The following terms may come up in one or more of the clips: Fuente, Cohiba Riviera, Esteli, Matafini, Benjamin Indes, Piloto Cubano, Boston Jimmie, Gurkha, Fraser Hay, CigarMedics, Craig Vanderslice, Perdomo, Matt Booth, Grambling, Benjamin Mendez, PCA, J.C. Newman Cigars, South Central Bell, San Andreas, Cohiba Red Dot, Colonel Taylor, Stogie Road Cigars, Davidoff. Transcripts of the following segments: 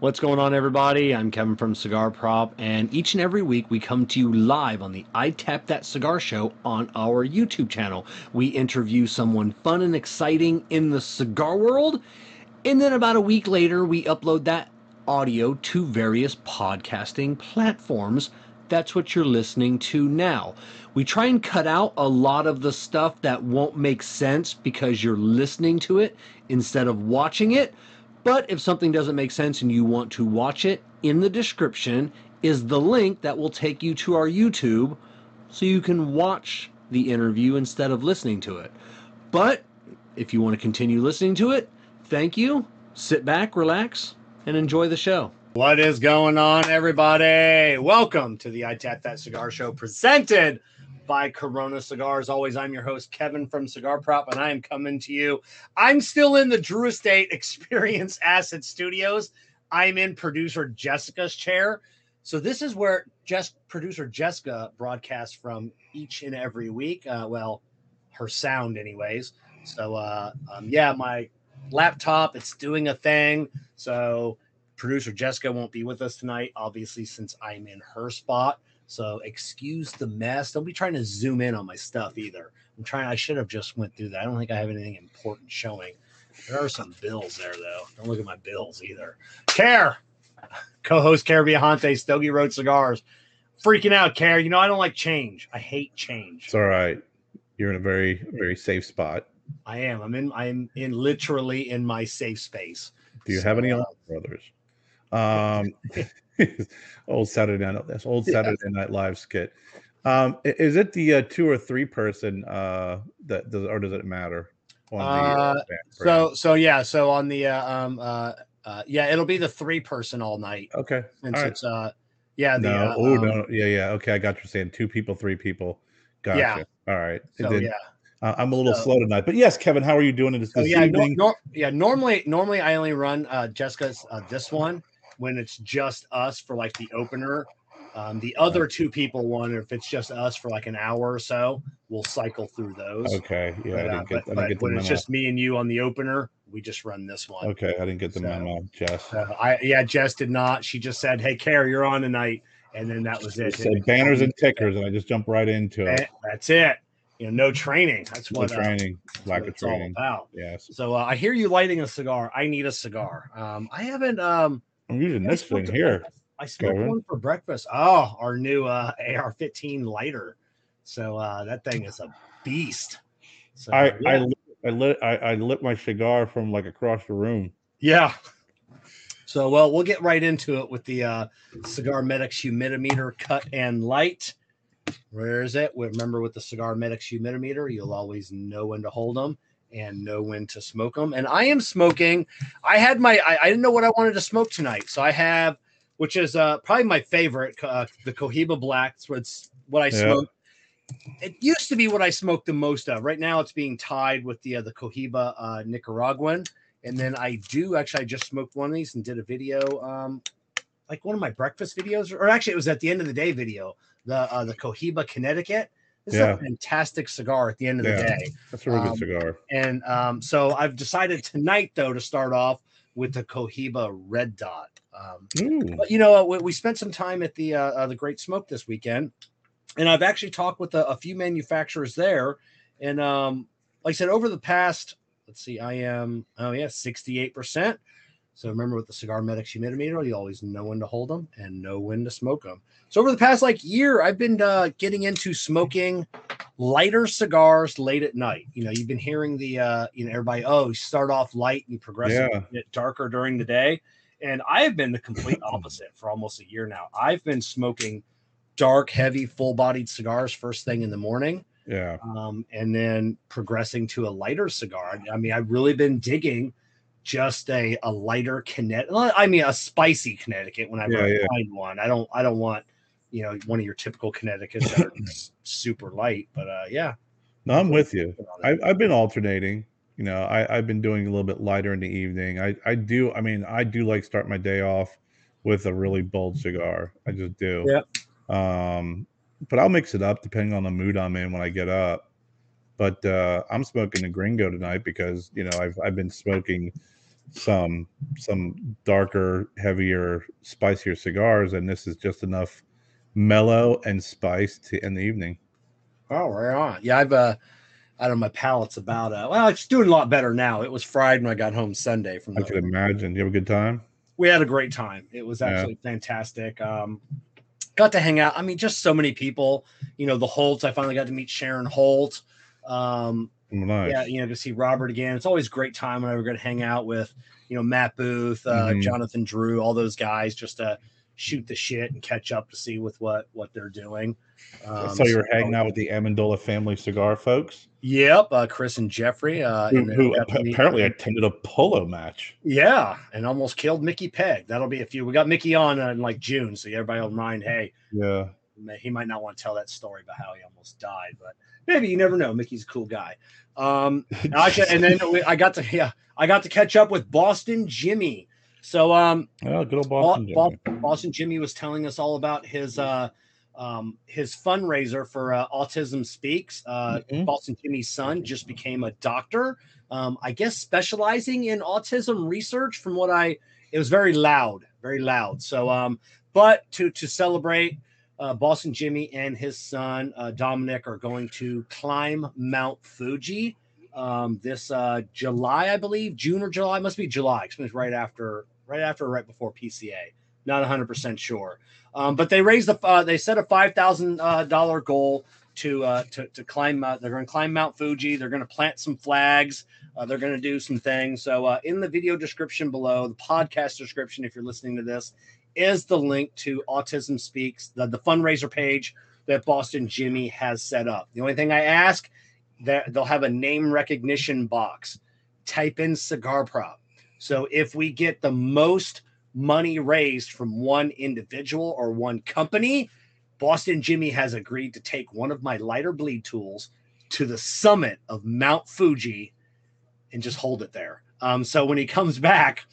What's going on, everybody? I'm Kevin from Cigar Prop, and each and every week we come to you live on the I Tap That Cigar Show on our YouTube channel. We interview someone fun and exciting in the cigar world, and then about a week later we upload that audio to various podcasting platforms. That's what you're listening to now. We try and cut out a lot of the stuff that won't make sense because you're listening to it instead of watching it. But if something doesn't make sense and you want to watch it, in the description is the link that will take you to our YouTube so you can watch the interview instead of listening to it. But if you want to continue listening to it, thank you. Sit back, relax, and enjoy the show. What is going on, everybody? Welcome to the I Tap That Cigar Show presented by Corona Cigars. Always, I'm your host, Kevin from Cigar Prop, and I am coming to you. I'm still in the Drew Estate Experience Acid Studios. I'm in producer Jessica's chair. So this is where producer Jessica broadcasts from each and every week. Well, her sound anyways. So yeah, my laptop, it's doing a thing. So producer Jessica won't be with us tonight, obviously, since I'm in her spot. So excuse the mess. Don't be trying to zoom in on my stuff either. I should have just went through that. I don't think I have anything important showing. There are some bills there, though. Don't look at my bills either. Care. Co-host Care Viajante, Stogie Road Cigars. Freaking out, Care. You know, I don't like change. I hate change. It's all right. You're in a very, very safe spot. I am. I'm in literally in my safe space. Do you have any other brothers? Old Saturday Night Live skit. Is it the 2 or 3 person that does, or does it matter? On the on the yeah, it'll be the 3 person all night. Okay, since all right. It's okay, I got you saying 2 people, 3 people. Gotcha. Yeah. All right. So, yeah. I'm a little slow tonight, but yes, Kevin, how are you doing this evening? Normally I only run Jessica's this one when it's just us for like the opener. The other 2 people one, if it's just us for like an hour or so, we'll cycle through those. Okay, yeah, but when it's just me and you on the opener, we just run this one. Okay, I didn't get the memo, Jess. Jess did not. She just said, "Hey, Carrie, you're on tonight," and then that was it. She said banners and tickers, and I just jumped right into it. That's it. You know, no training. That's what training, lack of training. All about. Yes. So I hear you lighting a cigar. I need a cigar. I haven't. I'm using this one here. I smoked one for breakfast. Oh, our new AR-15 lighter. So that thing is a beast. So, I lit my cigar from like across the room. Yeah. So well, we'll get right into it with the CigarMedics humidimeter cut and light. Where is it? Remember, with the CigarMedics humidimeter, you'll always know when to hold them and know when to smoke them. And I am smoking. I didn't know what I wanted to smoke tonight, so I have, which is probably my favorite, the Cohiba Black. It's what I smoke. It used to be what I smoked the most of. Right now, it's being tied with the Cohiba Nicaraguan. And then I just smoked one of these and did a video, like one of my breakfast videos, or actually it was at the end of the day video. The Cohiba Connecticut. This is a fantastic cigar at the end of the day. That's a really good cigar. And so I've decided tonight, though, to start off with the Cohiba Red Dot. But, you know, we spent some time at the Great Smoke this weekend, and I've actually talked with a few manufacturers there. And like I said, over the past, 68%. So remember, with the CigarMedics humidimeter, you always know when to hold them and know when to smoke them. So over the past year, I've been getting into smoking lighter cigars late at night. You know, you've been hearing everybody, you start off light and progress a bit darker during the day. And I have been the complete opposite for almost a year now. I've been smoking dark, heavy, full-bodied cigars first thing in the morning. Yeah. And then progressing to a lighter cigar. I mean, I've really been digging just a lighter Connecticut. I mean, a spicy Connecticut. When I find one, I don't want, you know, one of your typical Connecticuts that are super light. But no, I'm with you. I've been alternating. You know, I've been doing a little bit lighter in the evening. I do like start my day off with a really bold cigar. I just do. Yep. But I'll mix it up depending on the mood I'm in when I get up. But I'm smoking a Gringo tonight because, you know, I've been smoking some darker, heavier, spicier cigars, and this is just enough mellow and spice to end the evening. Oh, right on. Yeah, I've I don't know, my palate's about well, it's doing a lot better now. It was fried when I got home Sunday from I could imagine. You have a good time? We had a great time. It was absolutely fantastic. Got to hang out. I mean, just so many people, you know, the Holtz. I finally got to meet Sharon Holt. Nice. Yeah, you know, to see Robert again. It's always a great time when I were going to hang out with, you know, Matt Booth, Jonathan Drew, all those guys, just to shoot the shit and catch up to see with what they're doing. So you were hanging out with the Amendola family cigar folks? Yep, Chris and Jeffrey. Who apparently attended a polo match. Yeah, and almost killed Mickey Pegg. That'll be a few. We got Mickey on in like June, so everybody will mind, hey. Yeah. He might not want to tell that story about how he almost died, but maybe you never know. Mickey's a cool guy. I got to catch up with Boston Jimmy. So, good old Boston Jimmy. Boston Jimmy was telling us all about his fundraiser for Autism Speaks. Boston Jimmy's son just became a doctor. I guess specializing in autism research. From what it was very loud. So, but to celebrate. Boston Jimmy and his son, Dominic, are going to climb Mount Fuji this July, I believe. June or July. It must be July. It's right after or right before PCA. Not 100% sure. But they raised they set a $5,000 goal to climb. They're going to climb Mount Fuji. They're going to plant some flags. They're going to do some things. So in the video description below, the podcast description, if you're listening to this, is the link to Autism Speaks, the fundraiser page that Boston Jimmy has set up. The only thing I ask, that they'll have a name recognition box. Type in cigar prop. So if we get the most money raised from one individual or one company, Boston Jimmy has agreed to take one of my lighter bleed tools to the summit of Mount Fuji and just hold it there. So when he comes back,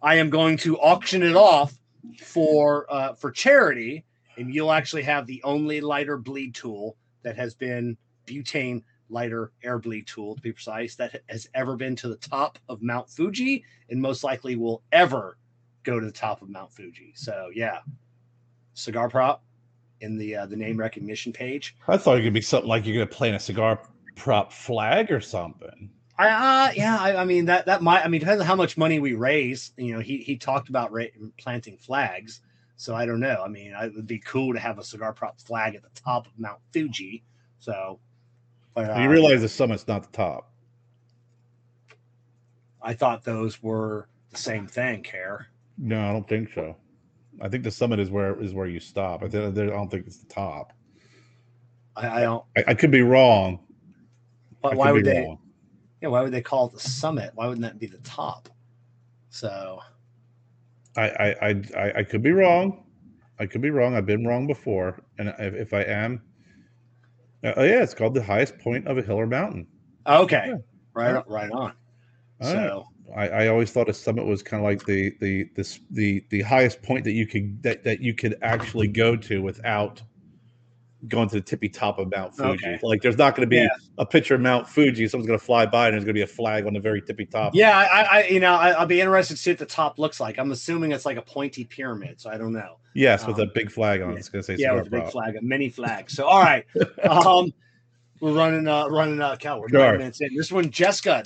I am going to auction it off for charity, and you'll actually have the only lighter bleed tool that has been butane lighter air bleed tool, to be precise, that has ever been to the top of Mount Fuji and most likely will ever go to the top of Mount Fuji. So, yeah, cigar prop in the name recognition page. I thought it could be something like you're going to plant a cigar prop flag or something. I mean, depends on how much money we raise. You know, he talked about planting flags, so I don't know. I mean, it would be cool to have a cigar prop flag at the top of Mount Fuji. So, but, you realize the summit's not the top. I thought those were the same thing, Care. No, I don't think so. I think the summit is where you stop. I don't think it's the top. I could be wrong. But why would they? Wrong. Yeah, why would they call it the summit? Why wouldn't that be the top? So, I could be wrong. I could be wrong. I've been wrong before, and if I am, it's called the highest point of a hill or mountain. Okay, yeah. Right on. So I always thought a summit was kind of like the highest point that you could that you could actually go to without going to the tippy top of Mount Fuji. Okay. Like there's not going to be a picture of Mount Fuji. Someone's going to fly by and there's going to be a flag on the very tippy top. Yeah. I'll be interested to see what the top looks like. I'm assuming it's like a pointy pyramid. So I don't know. Yes. With a big flag on it. It's going to say, with a big flag, many flags. So, all right. We're running out of cow. We're 9 minutes in. This one, Jessica,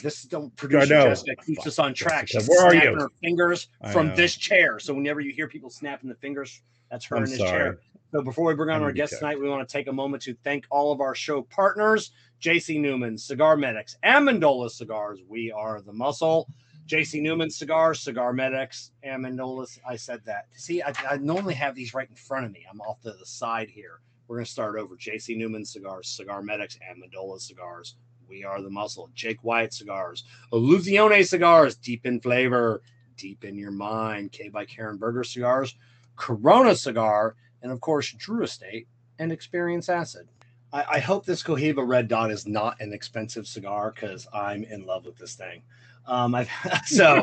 producer Jessica keeps us on track. Jessica, she's snapping her fingers from this chair. So whenever you hear people snapping the fingers, that's her in this chair. So before we bring on our guest tonight, we want to take a moment to thank all of our show partners, J.C. Newman, CigarMedics, Amendola Cigars, We Are the Muscle, J.C. Newman Cigars, CigarMedics, Amendola. I said that. See, I normally have these right in front of me. I'm off to the side here. We're going to start over. J.C. Newman Cigars, CigarMedics, Amendola Cigars, We Are the Muscle, Jake Wyatt Cigars, Illusione Cigars, Deep in Flavor, Deep in Your Mind, K by Karen Berger Cigars, Corona Cigar, and, of course, Drew Estate and Experience Acid. I hope this Cohiba Red Dot is not an expensive cigar because I'm in love with this thing. All right. So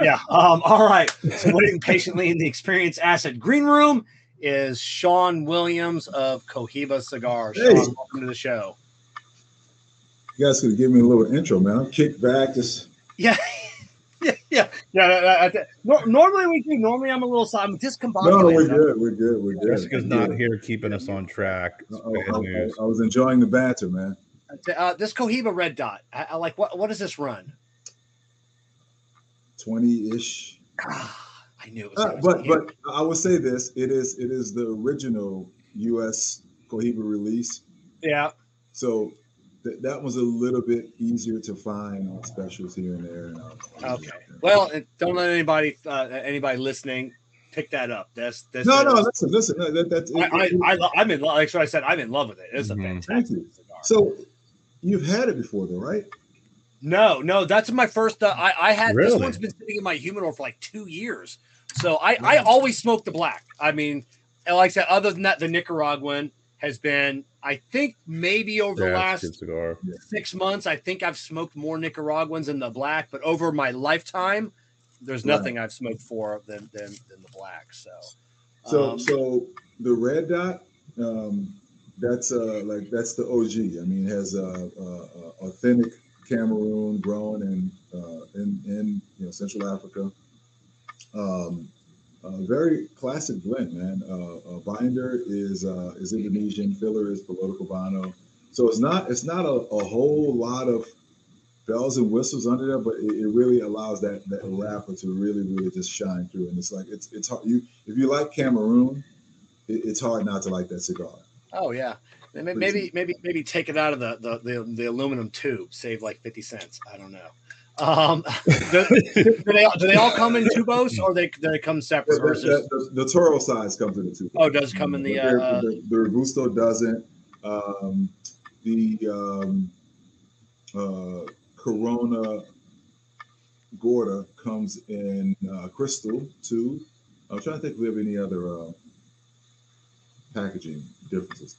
waiting patiently in the Experience Acid green room is Sean Williams of Cohiba Cigars. Hey. Sean, welcome to the show. You guys could give me a little intro, man. I'm kicked back. Just Normally we do. Normally I'm a little. I'm discombobulated. No, we're good. We're good. We're good. Jessica's not here, keeping us on track. I was enjoying the banter, man. This Cohiba Red Dot. I like. What does this run? 20-ish. I knew it was but I will say this: it is the original U.S. Cohiba release. Yeah. So that was a little bit easier to find on specials here and there. Okay. Well, don't let anybody listening pick that up. That's no. Listen. I'm in love. Like I said, I'm in love with it. It's a fantastic cigar. So you've had it before, though, right? No, that's my first. I had really? This one's been sitting in my humidor for like 2 years. So I always smoke the black. I mean, and like I said, other than that, the Nicaraguan has been, I think maybe over the last 6 months, I think I've smoked more Nicaraguans than the black. But over my lifetime, there's nothing I've smoked for than the black. So the Red Dot, that's the OG. I mean, it has authentic Cameroon grown in Central Africa. A very classic blend, man. A binder is Indonesian, filler is Palo Cubano. So it's not a whole lot of bells and whistles under there, but it really allows that wrapper to really, really just shine through. And it's like it's hard. If you like Cameroon, it's hard not to like that cigar. Oh yeah. Maybe take it out of the aluminum tube, save like 50 cents. I don't know. Do they all come in tubos, or do they come separate? The Toro size comes in the tubo. Oh, it does come in the Robusto doesn't. The Corona Gorda comes in crystal too. I'm trying to think if we have any other packaging differences.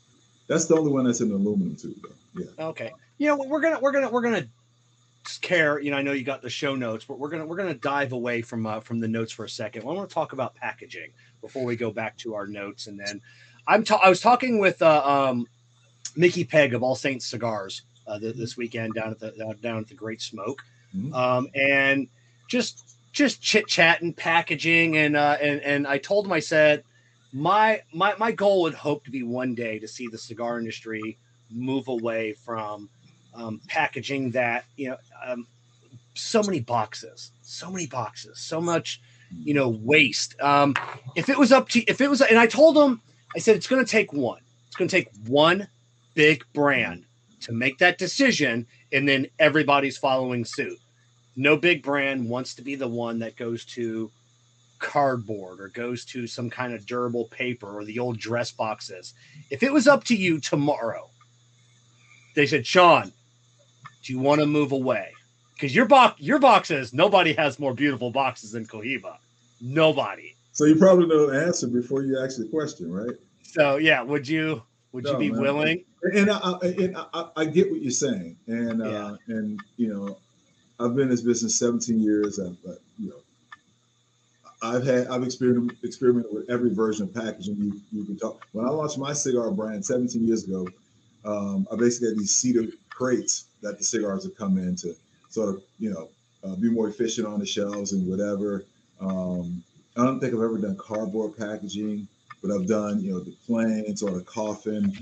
That's the only one that's in aluminum tube, though. Yeah. Okay. You know, we're gonna care. You know, I know you got the show notes, but we're gonna dive away from the notes for a second. I want to talk about packaging before we go back to our notes, and then I was talking with Mickey Pegg of All Saints Cigars this weekend down at the Great Smoke, and just chit chatting packaging, and I told him, I said, My goal would hope to be one day to see the cigar industry move away from packaging that, so many boxes, so much, waste. And I told him, I said, it's going to take one big brand to make that decision. And then everybody's following suit. No big brand wants to be the one that goes to cardboard or goes to some kind of durable paper or the old dress boxes. If it was up to you tomorrow, they said, Sean, do you want to move away? Because your boxes, nobody has more beautiful boxes than Cohiba. Nobody. So you probably know the answer before you ask the question, right? So yeah, would you be willing? And I get what you're saying, and I've been in this business 17 years, I've experimented with every version of packaging you can talk. When I launched my cigar brand 17 years ago, I basically had these cedar crates that the cigars would come in to sort of, be more efficient on the shelves and whatever. I don't think I've ever done cardboard packaging, but I've done, the planes or the coffin,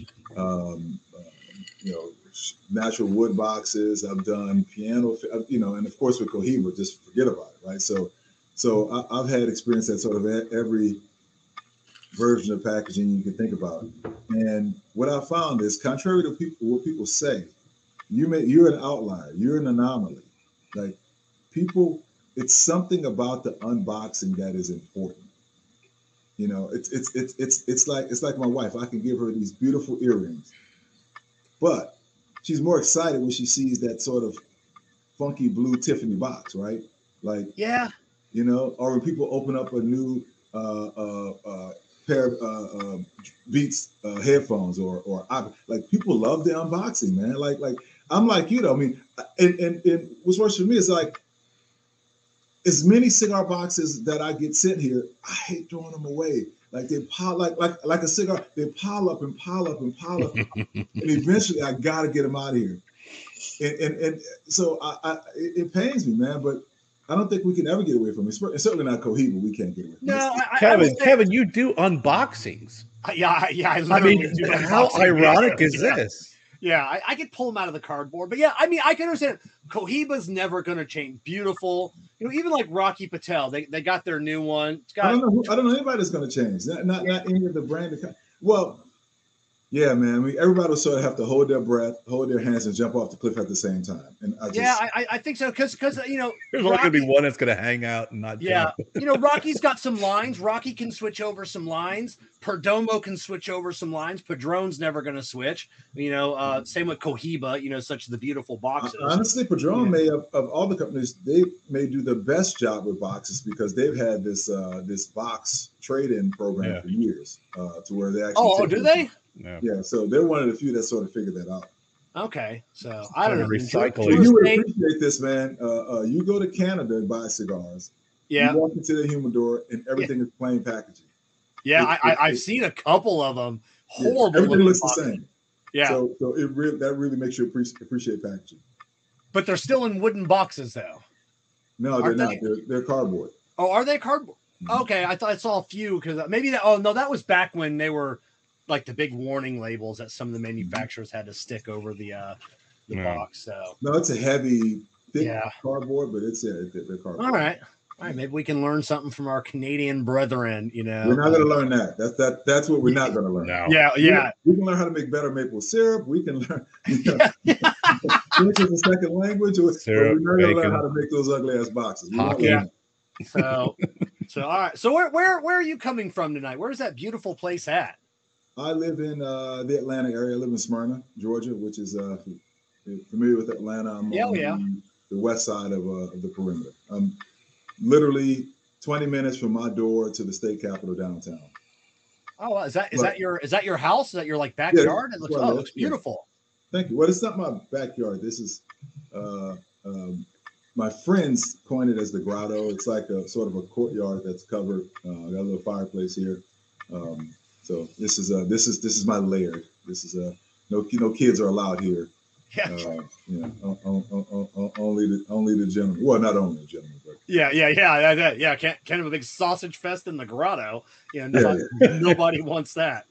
natural wood boxes. I've done piano, and of course with Cohiba, just forget about it, right? So I've had experience at sort of every version of packaging you can think about. And what I found is, contrary to what people say, you're an outlier, you're an anomaly. Like people, it's something about the unboxing that is important. It's like my wife. I can give her these beautiful earrings, but she's more excited when she sees that sort of funky blue Tiffany box, right? Like yeah. Or when people open up a new pair of Beats headphones or like people love the unboxing, man. Like I'm like I mean, and what's worse for me is like as many cigar boxes that I get sent here, I hate throwing them away. Like they pile like a cigar, they pile up, and eventually I gotta get them out of here. And so it pains me, man, but. I don't think we can ever get away from it. Certainly not Cohiba. We can't get away from it. No, Kevin, you do unboxings. Yeah. I mean, how ironic is this? Yeah, I could pull them out of the cardboard. But yeah, I mean, I can understand it. Cohiba's never going to change. Beautiful. You know, even like Rocky Patel, they got their new one. It's got, I don't know anybody that's going to change. Not any of the brand. Well, yeah, man. I mean, everybody will sort of have to hold their breath, hold their hands, and jump off the cliff at the same time. And I think so because you know, there's only going to be one that's going to hang out and not. Yeah, you know, Rocky's got some lines. Rocky can switch over some lines. Perdomo can switch over some lines. Padron's never going to switch. You know, same with Cohiba. You know, such the beautiful boxes. Honestly, Padron may of all the companies, they may do the best job with boxes because they've had this this box trade-in program for years to where they actually. Oh, do they? Yeah. So they're one of the few that sort of figured that out. Okay, so I don't know. Recycling. You would appreciate this, man. You go to Canada and buy cigars. Yeah. You walk into the humidor and everything is plain packaging. Yeah, I've seen a couple of them. Horrible. Everything looks the same. Yeah. So it really makes you appreciate packaging. But they're still in wooden boxes, though. No, they're not. They're cardboard. Oh, are they cardboard? Mm-hmm. Okay, I thought I saw a few because maybe that. Oh no, that was back when they were. Like the big warning labels that some of the manufacturers had to stick over the box. So no, it's a heavy, thick cardboard, but it's the cardboard. All right. Maybe we can learn something from our Canadian brethren. You know, we're not going to learn that. That's what we're not going to learn. No. Yeah. We can learn how to make better maple syrup. We can learn. You know, French is a second language. Syrup, we're not going to learn how to make those ugly ass boxes. So all right. So where are you coming from tonight? Where's that beautiful place at? I live in the Atlanta area. I live in Smyrna, Georgia, which is familiar with Atlanta. I'm on the west side of the perimeter. I'm literally 20 minutes from my door to the state capitol downtown. Oh, wow. Is that your house? Is that your like backyard? It looks beautiful. Thank you. Well, it's not my backyard. This is my friends coined it as the grotto. It's like a sort of a courtyard that's covered. I got a little fireplace here. So this is my lair. This is no kids are allowed here. Yeah. Only the gentlemen. Well, not only the gentlemen, but yeah. Can't have a big sausage fest in the grotto. You know, nobody wants that.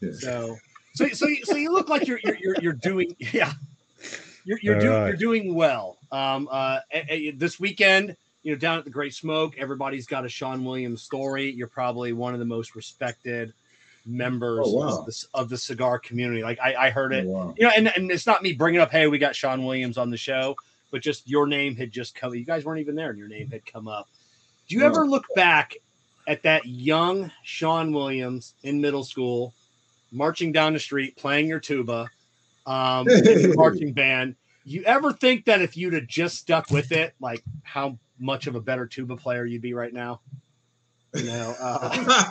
Yeah. So you look like you're doing you're doing well. This weekend. You know, down at the Great Smoke, everybody's got a Sean Williams story. You're probably one of the most respected members of the cigar community. Like I heard it, you know, and it's not me bringing up, hey, we got Sean Williams on the show, but just your name had just come. You guys weren't even there, and your name had come up. Do you ever look back at that young Sean Williams in middle school, marching down the street, playing your tuba, in the marching band? You ever think that if you'd have just stuck with it, like how much of a better tuba player you'd be right now? You know,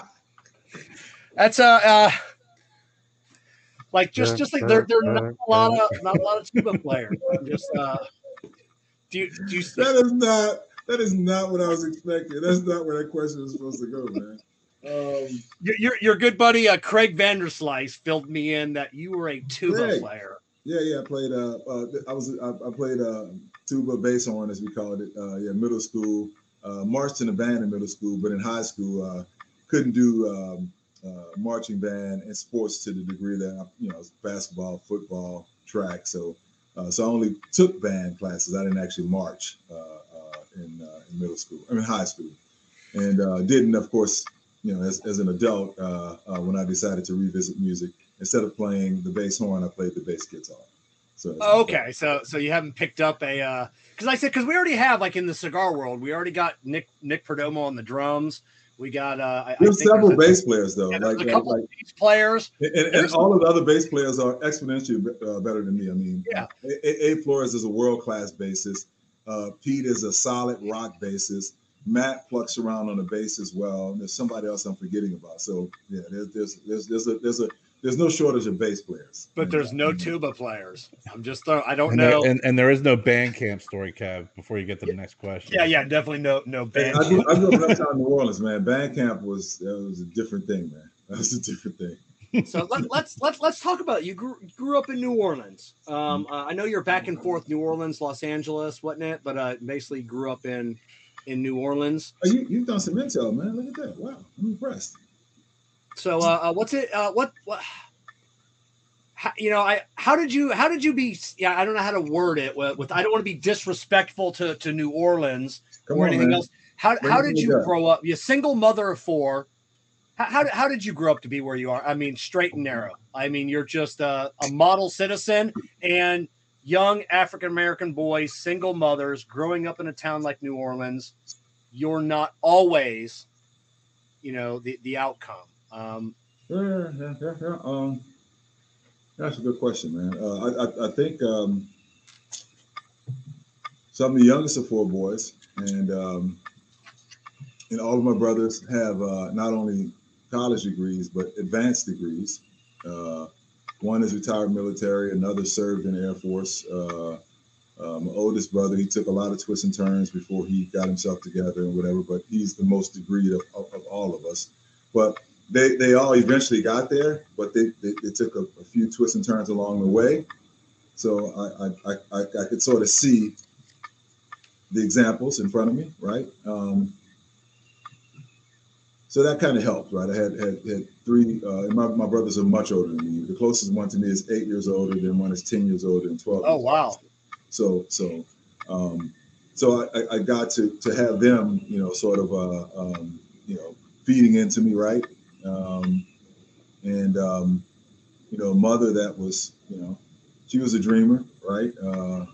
that's like just like there are not a lot of tuba players. Just do you that is not what I was expecting. That's not where that question was supposed to go, man. Your good buddy Craig Vanderslice filled me in that you were a tuba player. Yeah, I played I played tuba, bass horn, as we called it. Middle school, marched in a band in middle school, but in high school, couldn't do marching band and sports to the degree that basketball, football, track. So I only took band classes. I didn't actually march in middle school. I mean high school, and didn't, of course, as an adult when I decided to revisit music. Instead of playing the bass horn, I played the bass guitar. So So you haven't picked up a because I said we already have, like, in the cigar world, we already got Nick Perdomo on the drums. We got there's several bass players though, like a couple of bass players, and all of the other bass players are exponentially better than me. I mean, A Flores is a world-class bassist. Pete is a solid rock bassist. Matt plucks around on the bass as well. And there's somebody else I'm forgetting about. So yeah, there's no shortage of bass players, but there's no tuba players. I'm just I don't know. And there is no band camp story, Kev, before you get to the next question. Yeah, definitely no band camp. I grew up in New Orleans, man. Band camp was a different thing, man. That was a different thing. So let's talk about it. You grew up in New Orleans. I know you're back and forth, New Orleans, Los Angeles, whatnot, but basically grew up in in New Orleans. Oh, you've done Cimento, man. Look at that. Wow. I'm impressed. So what's it? How did you be? Yeah, I don't know how to word it. With I don't want to be disrespectful to New Orleans or anything else. How did you grow up? You're a single mother of four. How did you grow up to be where you are? I mean, straight and narrow. I mean, you're just a model citizen and young African-American boys, single mothers, growing up in a town like New Orleans. You're not always, you know, the outcome. That's a good question, man. I think so I'm the youngest of four boys, and all of my brothers have not only college degrees but advanced degrees. One is retired military, another served in the Air Force. My oldest brother, he took a lot of twists and turns before he got himself together and whatever, but he's the most degreed of all of us. But they all eventually got there, but they took a few twists and turns along the way. So I could sort of see the examples in front of me, right? So that kind of helped, right? I had three, and my brothers are much older than me. The closest one to me is 8 years older, then one is 10 years older, and 12 years older. Oh, wow. So I got to have them, you know, sort of, you know, feeding into me, right? You know, a mother that was, you know, she was a dreamer, right? You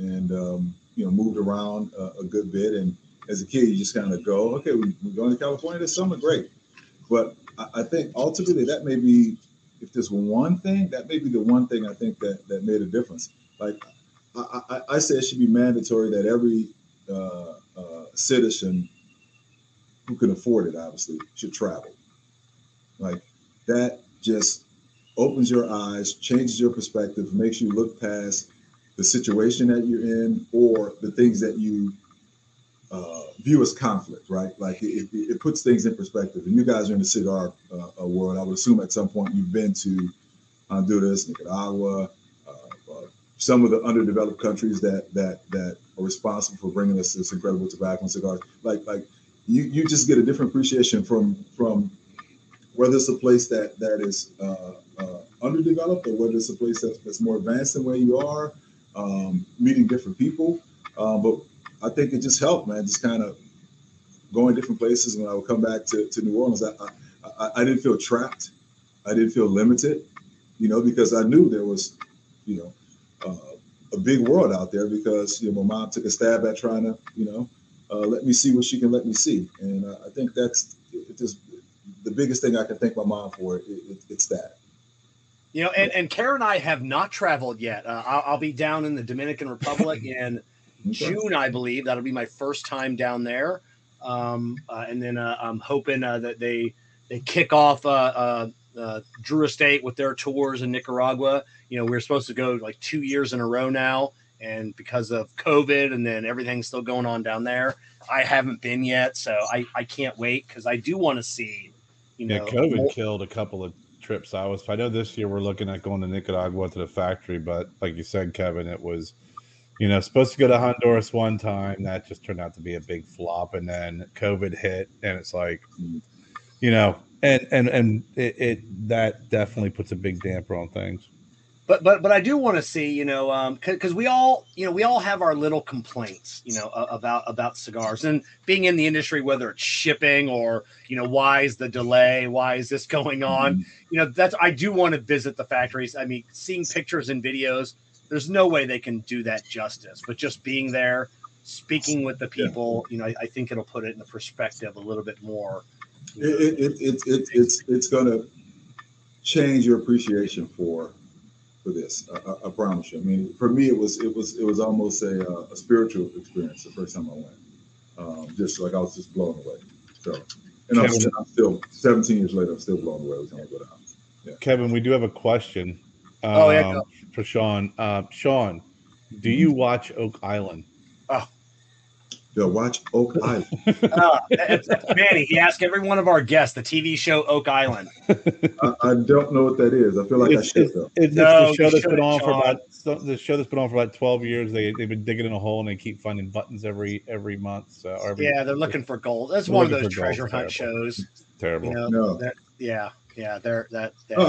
know, moved around a good bit. And as a kid, you just kind of go, okay, we're going to California this summer, great. But I think ultimately that may be, if there's one thing, that may be the one thing I think that made a difference. Like I said, it should be mandatory that every citizen who can afford it, obviously, should travel. Like that just opens your eyes, changes your perspective, makes you look past the situation that you're in or the things that you view as conflict, right? Like it puts things in perspective. And you guys are in the cigar world. I would assume at some point you've been to Honduras, Nicaragua, some of the underdeveloped countries that are responsible for bringing us this incredible tobacco and cigars. Like you just get a different appreciation from whether it's a place that is underdeveloped or whether it's a place that's more advanced than where you are, meeting different people. But I think it just helped, man, just kind of going different places. When I would come back to New Orleans, I didn't feel trapped. I didn't feel limited, you know, because I knew there was, you know, a big world out there because, you know, my mom took a stab at trying to, you know, let me see what she can let me see. And I think that's just the biggest thing I can thank my mom for. It's that. You know, and Kara and I have not traveled yet. I'll be down in the Dominican Republic in June, I believe. That'll be my first time down there. And then I'm hoping that they kick off Drew Estate with their tours in Nicaragua. You know, we were supposed to go like 2 years in a row now. And because of COVID and then everything's still going on down there, I haven't been yet. So I can't wait because I do want to see, you know. Yeah, COVID killed a couple of trips. I know this year we're looking at going to Nicaragua to the factory, but like you said, Kevin, it was, you know, supposed to go to Honduras one time. That just turned out to be a big flop. And then COVID hit and it's like, you know, and it that definitely puts a big damper on things. But I do want to see, you know, because we all, you know, have our little complaints, you know, about cigars and being in the industry, whether it's shipping or, you know, why is the delay? Why is this going on? You know, I do want to visit the factories. I mean, seeing pictures and videos, there's no way they can do that justice. But just being there, speaking with the people, you know, I think it'll put it in the perspective a little bit more. It's going to change your appreciation for this, I promise you. I mean, for me, it was almost a spiritual experience the first time I went. Just like I was just blown away. So, and Kevin, I'm still 17 years later, I'm still blown away every time I go down. Yeah. Kevin, we do have a question for Sean. Sean, do you watch Oak Island? Oh, Yo, watch Oak Island. That's Manny. He asked every one of our guests the TV show Oak Island. I don't know what that is. I feel like I should though. The show that's been on for about 12 years. They've been digging in a hole and they keep finding buttons every month. So they're looking for gold. That's one of those treasure hunt shows. Terrible. You know, I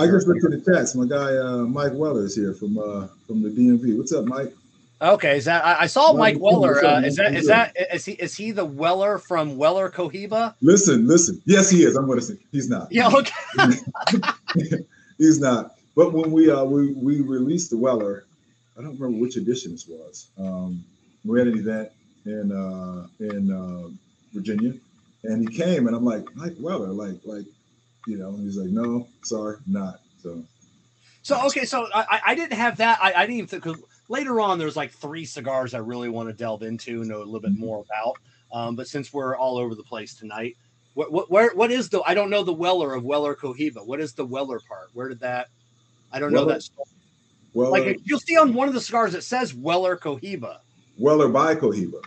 just looked at the text. My guy Mike Weller is here from the DMV. What's up, Mike? Okay, is that I saw Mike Weller? Is he the Weller from Weller Cohiba? Listen. Yes, he is. I'm going to say he's not. Yeah, okay. He's not. But when we released the Weller, I don't remember which edition this was. We had an event in Virginia, and he came, and I'm like Mike Weller, like you know, and he's like, no, sorry, not so. So I didn't have that. I didn't even think. 'Cause later on, there's like 3 cigars I really want to delve into and know a little bit more about. But since we're all over the place tonight, what is the? I don't know the Weller of Weller Cohiba. What is the Weller part? Where did that? I don't know that story. Weller, like you'll see on one of the cigars it says Weller Cohiba. Weller by Cohiba.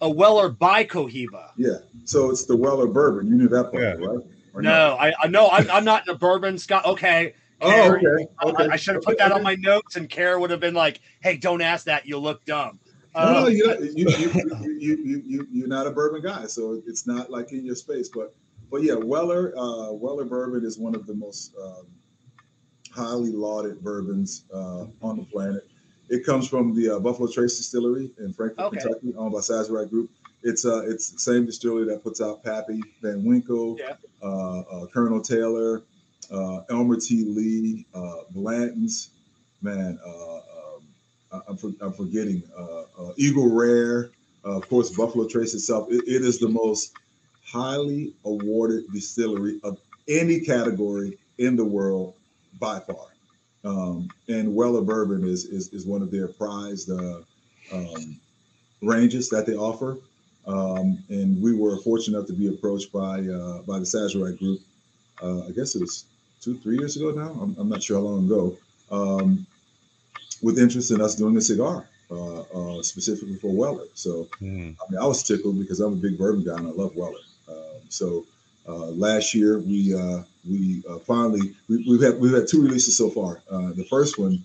A Weller by Cohiba. Yeah. So it's the Weller bourbon. You knew that part, right? Or no, I'm not in a bourbon Scott. Okay. Care, oh, okay. I should have put that on my notes, and Care would have been like, "Hey, don't ask that. You'll look dumb." No, you're not a bourbon guy, so it's not like in your space. But yeah, Weller bourbon is one of the most highly lauded bourbons on the planet. It comes from the Buffalo Trace Distillery in Frankfort, Kentucky, owned by Sazerac Group. It's the same distillery that puts out Pappy Van Winkle, Colonel Taylor. Elmer T. Lee, Blanton's, man, I'm forgetting, Eagle Rare, of course, Buffalo Trace itself. It is the most highly awarded distillery of any category in the world by far. And Weller Bourbon is one of their prized ranges that they offer. And we were fortunate enough to be approached by the Sazerac Group, I guess it was 2-3 years ago now. I'm not sure how long ago. With interest in us doing a cigar specifically for Weller. So I mean, I was tickled because I'm a big bourbon guy and I love Weller. So last year we've had 2 releases so far. The first one,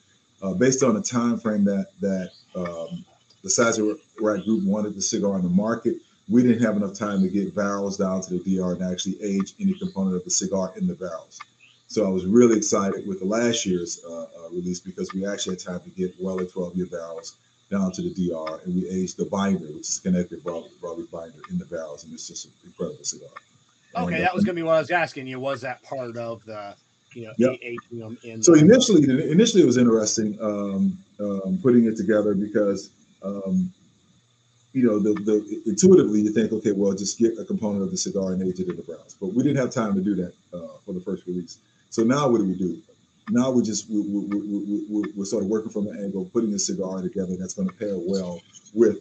based on the time frame that the Sazerac Group wanted the cigar on the market. We didn't have enough time to get barrels down to the DR and actually age any component of the cigar in the barrels. So I was really excited with the last year's release because we actually had time to get Weller 12-year barrels down to the DR, and we aged the binder, which is Connecticut Broadleaf binder, in the barrels, and it's just an incredible cigar. Okay, that was going to be what I was asking you. Was that part of the, aging them in? So initially it was interesting putting it together because the intuitively you think, okay, well, just get a component of the cigar and age it in the barrels. But we didn't have time to do that for the first release. So now what do we do? Now we're sort of working from an angle, putting a cigar together that's going to pair well with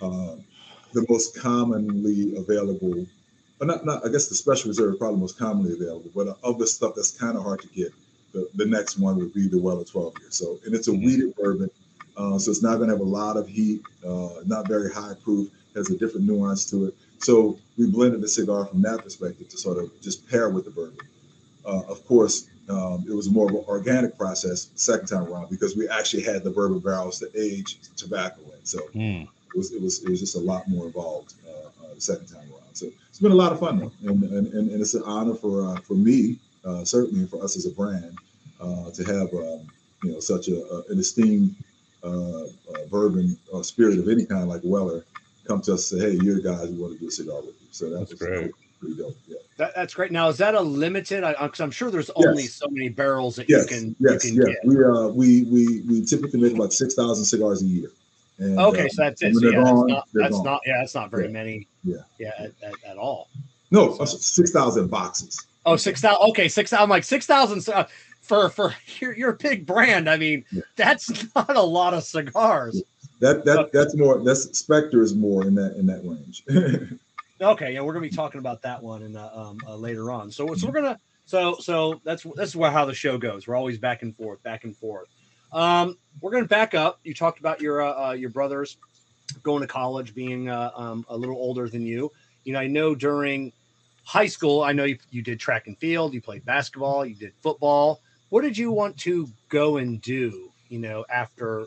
the most commonly available, or not I guess the Special Reserve is probably most commonly available, but of the stuff that's kind of hard to get, the next one would be the Weller 12-year. So, and it's a weeded bourbon. So it's not going to have a lot of heat, not very high proof, has a different nuance to it. So we blended the cigar from that perspective to sort of just pair with the bourbon. Of course, it was more of an organic process the second time around because we actually had the bourbon barrels to age tobacco in. So it was just a lot more involved the second time around. So it's been a lot of fun though, and it's an honor for me certainly, and for us as a brand to have such an esteemed bourbon or spirit of any kind like Weller come to us and say, hey, you're the guys who want to do a cigar with you. So that's great. Pretty dope. Yeah. That's great. Now, is that a limited? Because I'm sure there's only so many barrels that you can get. We typically make about 6,000 cigars a year. And, so that's it. So, that's not very many. At all. No, so, 6,000 boxes. Oh, 6,000. Okay, 6,000. I'm like 6,000. For your big brand, I mean, that's not a lot of cigars. That's Spectre is more in that range. Okay, yeah, we're gonna be talking about that one in later on. So we're gonna that's where how the show goes. We're always back and forth. We're gonna back up. You talked about your brother's going to college, being a little older than you, you know, I know during high school, I know you did track and field, you played basketball, you did football. What did you want to go and do, you know, after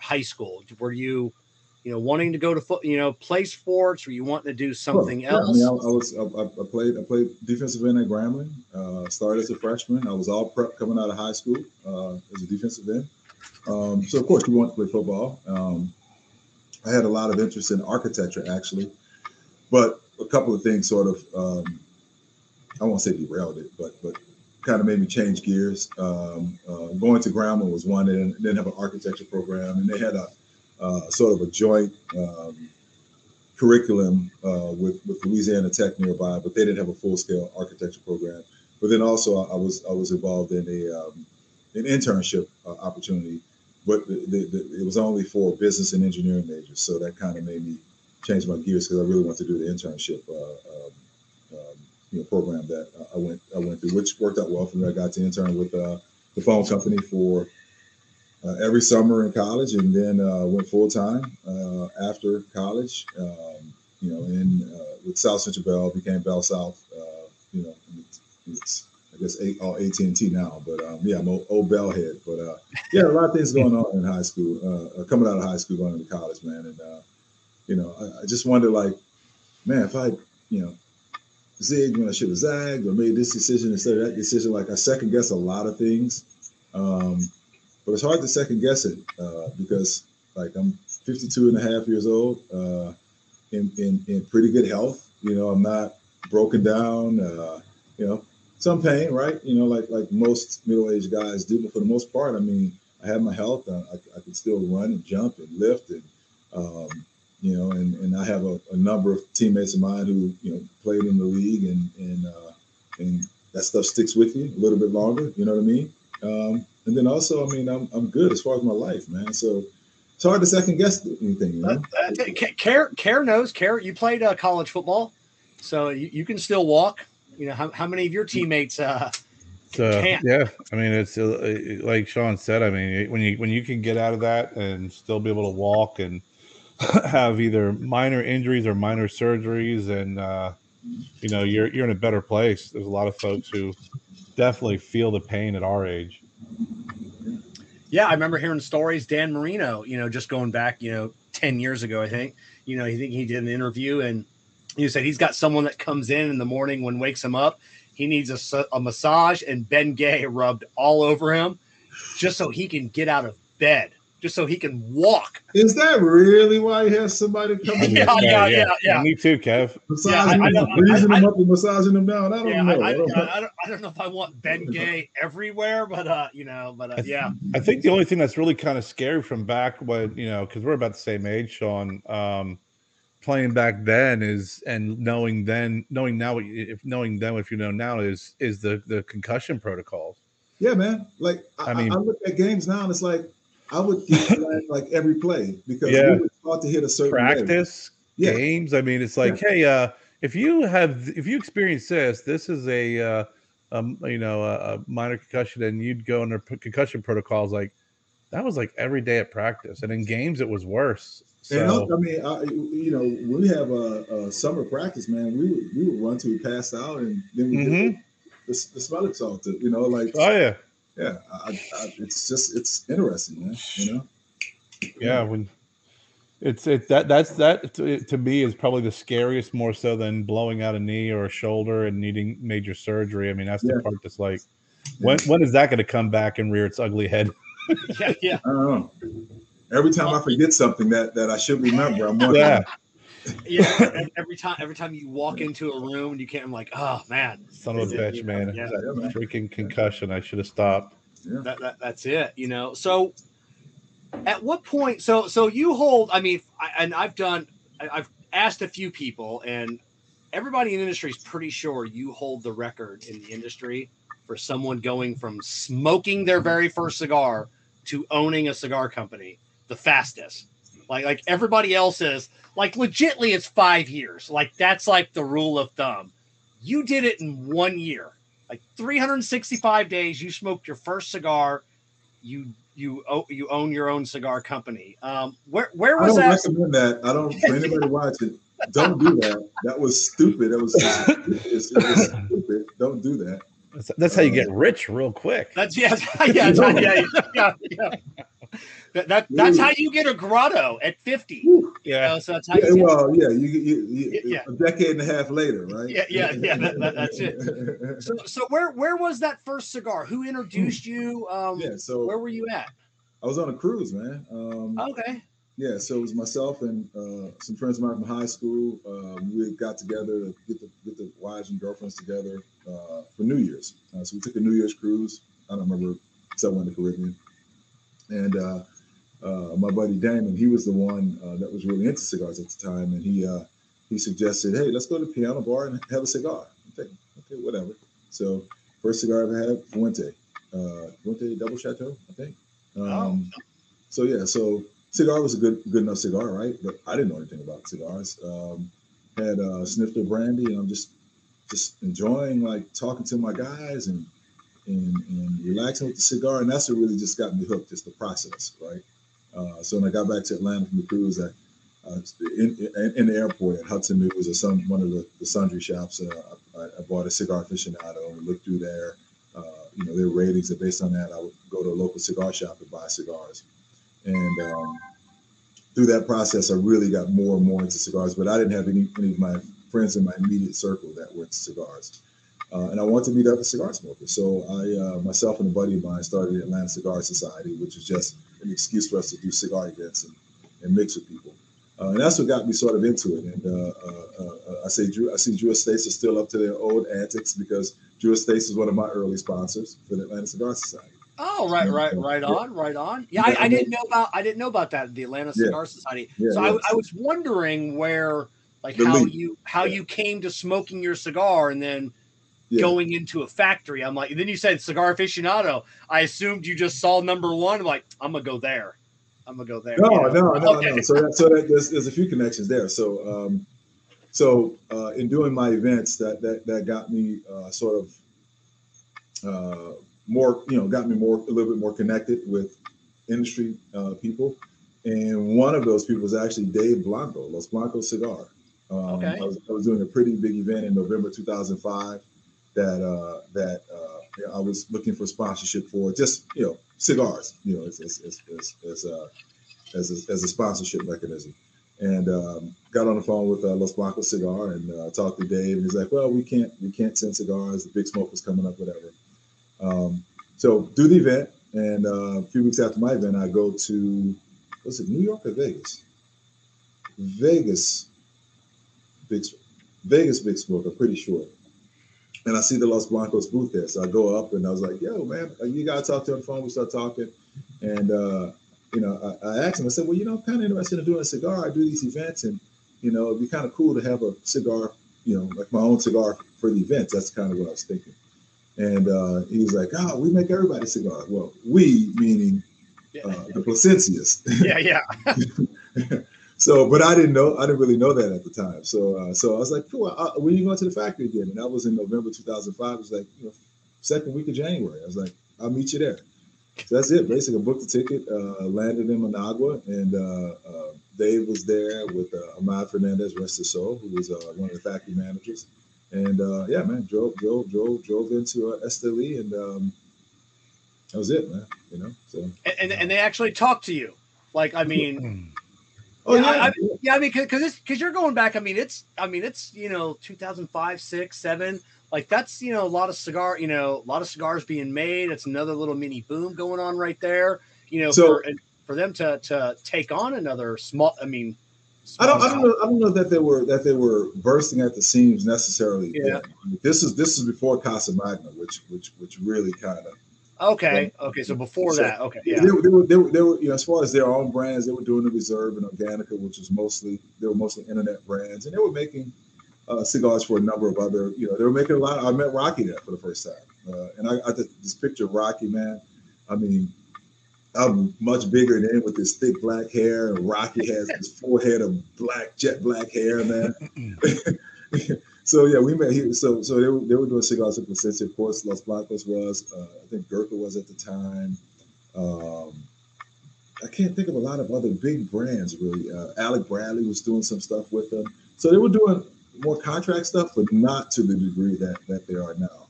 high school? Were you, you know, wanting to go to play sports, or you wanting to do something else? I mean, I played defensive end at Grambling. Started as a freshman. I was all prep coming out of high school as a defensive end. So of course you want to play football. I had a lot of interest in architecture actually, but a couple of things sort of I won't say derailed it, but kind of made me change gears. Going to Grambling was one, and they didn't have an architecture program, and they had a sort of a joint curriculum with Louisiana Tech nearby, but they didn't have a full-scale architecture program. But then also I was involved in an internship opportunity, but it was only for business and engineering majors, so that kind of made me change my gears because I really wanted to do the internship program that I went through, which worked out well for me. I got to intern with the phone company for every summer in college, and then went full time after college. With South Central Bell, became Bell South. It's I guess all AT&T now, but I'm an old Bell head. But a lot of things going on in high school, coming out of high school, going into college, man. And I just wonder, like, man, if I zigged when I should have zagged, or made this decision instead of that decision. Like, I second guess a lot of things. But it's hard to second guess it because, like, I'm 52 and a half years old, in pretty good health. I'm not broken down. Some pain, right? Like most middle-aged guys do. But for the most part, I mean, I have my health. I can still run and jump and lift, and and I have a number of teammates of mine who played in the league, and that stuff sticks with you a little bit longer. You know what I mean? And then also, I mean, I'm good as far as my life, man. So it's hard to second guess anything. Care knows. Care, you played college football, so you can still walk. How many of your teammates can't? Yeah, I mean, it's like Sean said. I mean, when you can get out of that and still be able to walk and have either minor injuries or minor surgeries, and you're in a better place. There's a lot of folks who definitely feel the pain at our age. Yeah, I remember hearing stories. Dan Marino, just going back, 10 years ago, I think, I think he did an interview, and he said he's got someone that comes in the morning when wakes him up, he needs a massage and Bengay rubbed all over him just so he can get out of bed, just so he can walk. Is that really why you have somebody coming? Yeah. Me too, Kev. Massaging them down. I don't know. I don't know if I want Bengay everywhere, but. I think the only thing that's really kind of scary from back when, because we're about the same age, Sean, playing back then is, and knowing now is the concussion protocols. Yeah, man. Like, I look at games now and it's like, I would get like every play because we were taught to hit a certain practice way. Games. I mean, it's like, hey, if you experience this is a minor concussion, and you'd go under concussion protocols. Like, that was like every day at practice, and in games it was worse. So. And I mean, when we have a summer practice, man, we would run till we passed out, and then we did the smell it all to, like, oh yeah. Yeah, it's interesting, man. Yeah, when to me is probably the scariest, more so than blowing out a knee or a shoulder and needing major surgery. I mean, that's the part that's like, when is that going to come back and rear its ugly head? Yeah. I don't know. Every time I forget something that I should remember, I'm wondering. Yeah. Yeah, every time you walk into a room and you can't, I'm like, oh man, son of a bitch, man. Yeah. Freaking concussion. I should have stopped. Yeah. That's it, So at what point so you hold, I mean, I've asked a few people, and everybody in the industry is pretty sure you hold the record in the industry for someone going from smoking their very first cigar to owning a cigar company the fastest. Like everybody else is, like, legitly it's 5 years. Like, that's like the rule of thumb. You did it in 1 year, like 365 days. You smoked your first cigar. You you own your own cigar company. Where was that? I don't recommend that. I don't. For anybody watching, don't do that. That was stupid. That was stupid. Don't do that. That's how you get rich real quick. Yeah. That's how you get a grotto at 50. Yeah. You know, so that's how you a decade and a half later, right? That's it. So where was that first cigar? Who introduced you? Where were you at? I was on a cruise, man. Okay. Yeah, so it was myself and some friends of mine from high school. We got together to get the wives and girlfriends together for New Year's. So we took a New Year's cruise. I don't remember, somewhere in the Caribbean. And my buddy Damon, he was the one that was really into cigars at the time, and he suggested, "Hey, let's go to the piano bar and have a cigar." I'm thinking, okay, whatever. So first cigar I ever had, Fuente Double Chateau, I think. So yeah, so cigar was a good enough cigar, right? But I didn't know anything about cigars. Had sniffed a brandy, and I'm just enjoying like talking to my guys and relaxing with the cigar, and that's what really just got me hooked, just the process, right? So when I got back to Atlanta from the cruise, in the airport at Hudson News or one of the sundry shops, I bought a Cigar Aficionado and looked through there. Their ratings, and based on that, I would go to a local cigar shop and buy cigars. And through that process, I really got more and more into cigars, but I didn't have any of my friends in my immediate circle that were into cigars. And I wanted to meet other cigar smokers. So I, myself and a buddy of mine started the Atlanta Cigar Society, which is just an excuse for us to do cigar events and mix with people. And that's what got me sort of into it. And I see Drew Estate is still up to their old antics, because Drew Estate is one of my early sponsors for the Atlanta Cigar Society. Oh, right on. Yeah, I didn't know about that, the Atlanta Cigar Society. Yeah, so I was wondering where, like, how you came to smoking your cigar and then going into a factory. I'm like, and then you said Cigar Aficionado. I assumed you just saw number one. I'm like, I'm gonna go there. No. So there's a few connections there. So in doing my events, that got me a little bit more connected with industry people. And one of those people was actually Dave Blanco, Los Blancos Cigar. I was doing a pretty big event in November 2005 that I was looking for sponsorship for, just, cigars, as a sponsorship mechanism. And got on the phone with Los Blancos Cigar and talked to Dave, and he's like, well, we can't send cigars. The Big Smoke was coming up, whatever. So do the event, and a few weeks after my event, I go to, was it New York or Vegas? Vegas Big Smoke, I'm pretty sure. And I see the Los Blancos booth there, so I go up and I was like, "Yo, man, you gotta talk to him on the phone." We start talking, and I asked him. I said, "Well, I'm kind of interested in doing a cigar. I do these events, and it'd be kind of cool to have a cigar, like my own cigar for the events." That's kind of what I was thinking. And he was like, "Oh, we make everybody a cigar." Well, we meaning the Placencias. Yeah. So, but I didn't really know that at the time. So, I was like, "Cool, when are you going to the factory again?" And that was in November 2005. It was like, second week of January. I was like, "I'll meet you there." So that's it. Basically, I booked a ticket, landed in Managua, and Dave was there with Ahmad Fernandez, rest his soul, who was one of the factory managers. And drove into Esteli, and that was it, man. So and they actually talked to you, because you're going back. It's 2005, 6, 7. Like that's a lot of cigar. A lot of cigars being made. It's another little mini boom going on right there. For them to take on another small. I don't know that they were bursting at the seams necessarily. Yeah. This is before Casa Magna, which really kind of. Okay. So before that, okay. Yeah. They were as far as their own brands, they were doing the Reserve and Organica, which was mostly internet brands, and they were making cigars for a number of other. They were making a lot. I met Rocky there for the first time, and I got this picture of Rocky, man. I'm much bigger than him with this thick black hair, and Rocky has this forehead of jet black hair, man. So yeah, we met here. So they were doing cigars with Placencia, of course. Los Blancos was, I think Gurkha was at the time. I can't think of a lot of other big brands, really. Alec Bradley was doing some stuff with them. So they were doing more contract stuff, but not to the degree that they are now.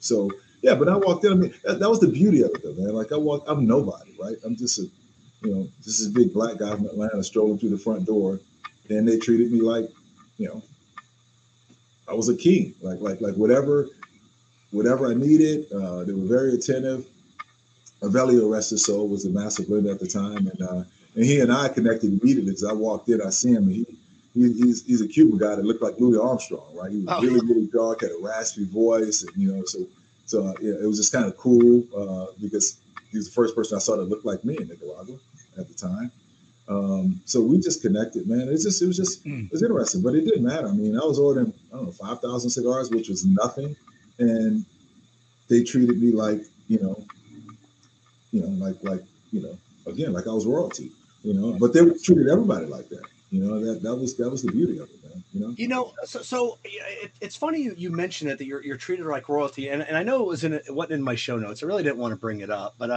So, yeah, but I walked in. I mean, that was the beauty of it, though, man. Like, I'm nobody, right? I'm just a, you know, just this big black guy from Atlanta strolling through the front door. And they treated me like, you know, I was a king. Like whatever I needed. They were very attentive. Avelio, rest his soul, was the master blender at the time, and he and I connected immediately because I walked in, I see him, and he's a Cuban guy that looked like Louis Armstrong, right? He was really, really dark, had a raspy voice, and you know, so yeah, it was just kind of cool because he was the first person I saw that looked like me in Nicaragua at the time. So we just connected, man. It was interesting, but it didn't matter. I mean, I was ordering, I don't know, 5,000 cigars, which was nothing, and they treated me like, you know, again, like I was royalty, you know, but they treated everybody like that, you know, that was the beauty of it, man. You know, so it's funny you mentioned it, that you're treated like royalty. And I know it wasn't in my show notes. I really didn't want to bring it up, but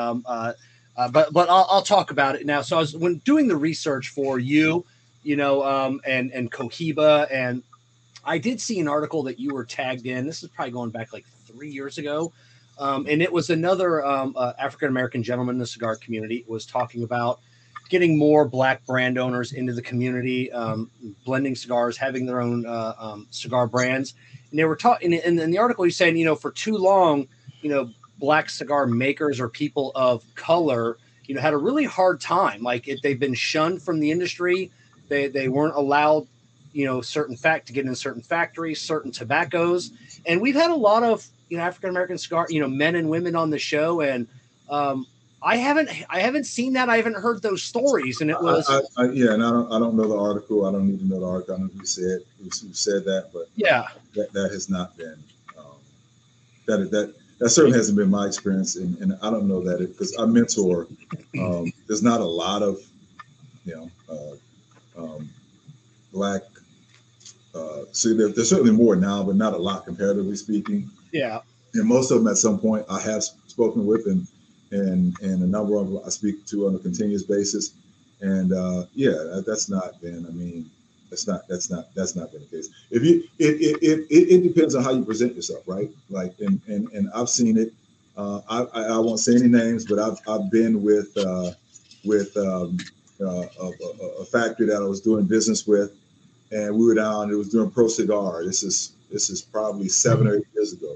I'll talk about it now. So when doing the research for you, you know, and Cohiba, and I did see an article that you were tagged in. This is probably going back like 3 years ago. And it was another African-American gentleman in the cigar community was talking about getting more black brand owners into the community, blending cigars, having their own cigar brands. And they were talking in the article, he's saying, you know, for too long, you know, black cigar makers or people of color, you know, had a really hard time. Like they've been shunned from the industry. They weren't allowed, you know, to get in certain factories, certain tobaccos. And we've had a lot of, you know, African-American cigar, you know, men and women on the show. And I haven't seen that. I haven't heard those stories. And it was. And I don't know the article. I don't need to know the article. I don't know who said that, but yeah, that has not been, that certainly hasn't been my experience. And I don't know that because I mentor, there's not a lot of, you know, black, so there's certainly more now, but not a lot comparatively speaking. Yeah, and most of them at some point I have spoken with, and a number of them I speak to on a continuous basis, and yeah, that's not been the case. If you, it depends on how you present yourself, right? Like, and I've seen it. I won't say any names, but I've been with a factory that I was doing business with, and we were down. It was doing Pro Cigar. This is probably 7 or 8 years ago.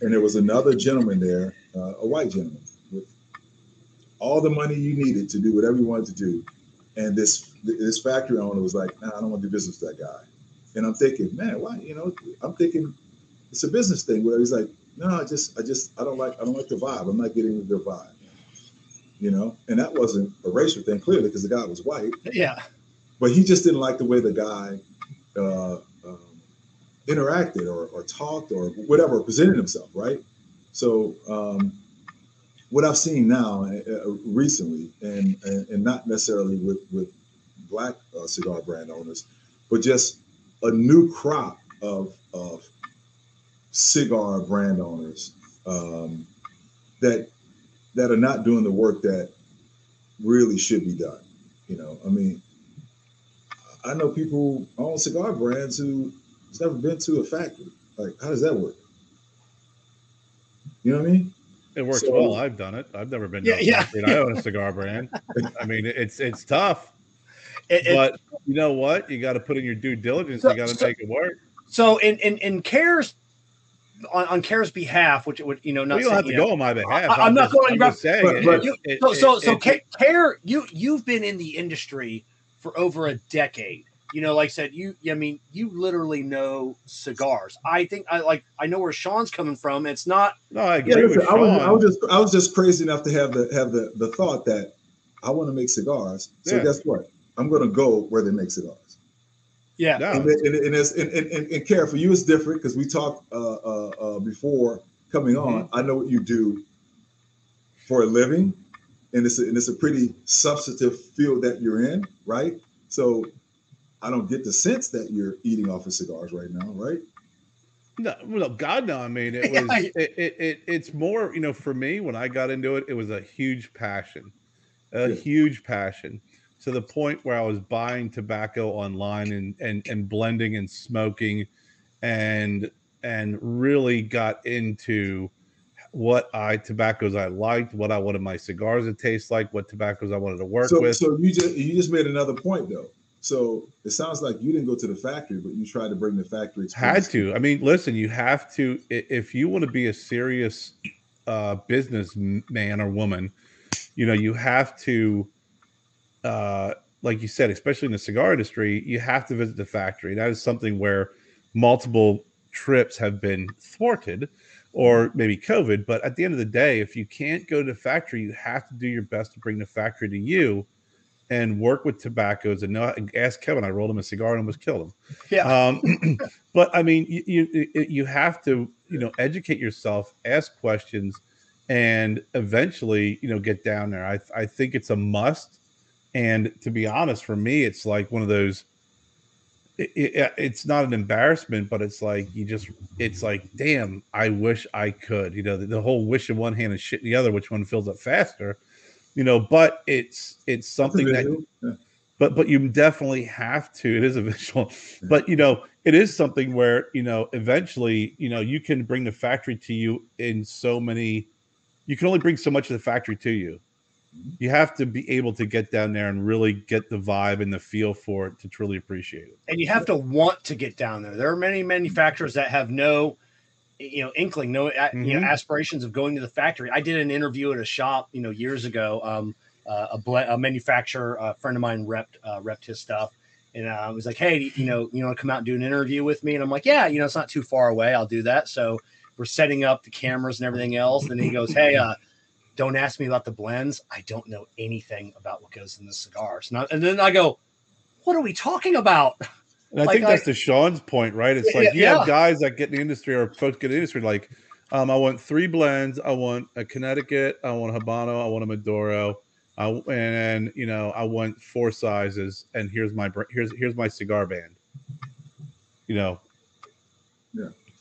And there was another gentleman there, a white gentleman, with all the money you needed to do whatever you wanted to do. And this factory owner was like, nah, I don't want to do business with that guy. And I'm thinking, man, why? You know, I'm thinking it's a business thing where he's like, no, I don't like the vibe. I'm not getting the vibe, you know? And that wasn't a racial thing, clearly, because the guy was white. Yeah. But he just didn't like the way the guy, interacted or talked or whatever, presented himself, right? So what I've seen now recently, and not necessarily with black cigar brand owners, but just a new crop of cigar brand owners that are not doing the work that really should be done. You know, I mean, I know people who own cigar brands who it's never been to a factory. Like, how does that work? You know what I mean? It works well. I've done it. I've never been to a factory. I own a cigar brand. I mean, it's tough. But you know what? You got to put in your due diligence. You got to make it work. So in CARES, on CARES' behalf, which it would, you know, not. Well, you don't have to go on my behalf. I'm not going to say. CARE, you've been in the industry for over a decade. You know, like I said, I mean, you literally know cigars. I think I know where Sean's coming from. It's not. No, I agree with Sean. I was just crazy enough to have the thought that I want to make cigars. So guess what? I'm going to go where they make cigars. Yeah. No. And CARE for you is different because we talked before coming on. I know what you do for a living, and it's a pretty substantive field that you're in, right? So. I don't get the sense that you're eating off of cigars right now, right? No, well, God, no. I mean, it was. It's more, you know, for me when I got into it, it was a huge passion, huge passion, to the point where I was buying tobacco online and blending and smoking, and really got into what tobaccos I liked, what I wanted my cigars to taste like, what tobaccos I wanted to work with. So you just made another point though. So it sounds like you didn't go to the factory, but you tried to bring the factory experience. Had to. I mean, listen, you have to, if you want to be a serious businessman or woman, you know, you have to, like you said, especially in the cigar industry, you have to visit the factory. That is something where multiple trips have been thwarted, or maybe COVID. But at the end of the day, if you can't go to the factory, you have to do your best to bring the factory to you and work with tobaccos and not ask Kevin. I rolled him a cigar and almost killed him. Yeah. But I mean, you have to, you know, educate yourself, ask questions, and eventually, you know, get down there. I think it's a must. And to be honest, for me, it's like one of those, it's not an embarrassment, but it's like, it's like, damn, I wish I could, you know, the whole wish in one hand and shit in the other, which one fills up faster. You know, but it's something that, but you definitely have to. It is a visual, but you know, it is something where, you know, eventually, you know, you can bring the factory to you in so many. You can only bring so much of the factory to you. You have to be able to get down there and really get the vibe and the feel for it to truly appreciate it. And you have to want to get down there. There are many manufacturers that have no, you know, inkling, no, you know, aspirations of going to the factory. I did an interview at a shop, you know, years ago. A manufacturer, a friend of mine repped his stuff, and I was like, hey, you know, want to come out and do an interview with me? And I'm like, yeah, you know, it's not too far away. I'll do that. So we're setting up the cameras and everything else. And he goes, hey, don't ask me about the blends. I don't know anything about what goes in the cigars. And then I go, what are we talking about? And I think that's to Sean's point, right? It's like, you have guys that get in the industry, or folks get in the industry, like, I want 3 blends. I want a Connecticut. I want a Habano. I want a Maduro. And you know, I want 4 sizes. And here's my cigar band. You know,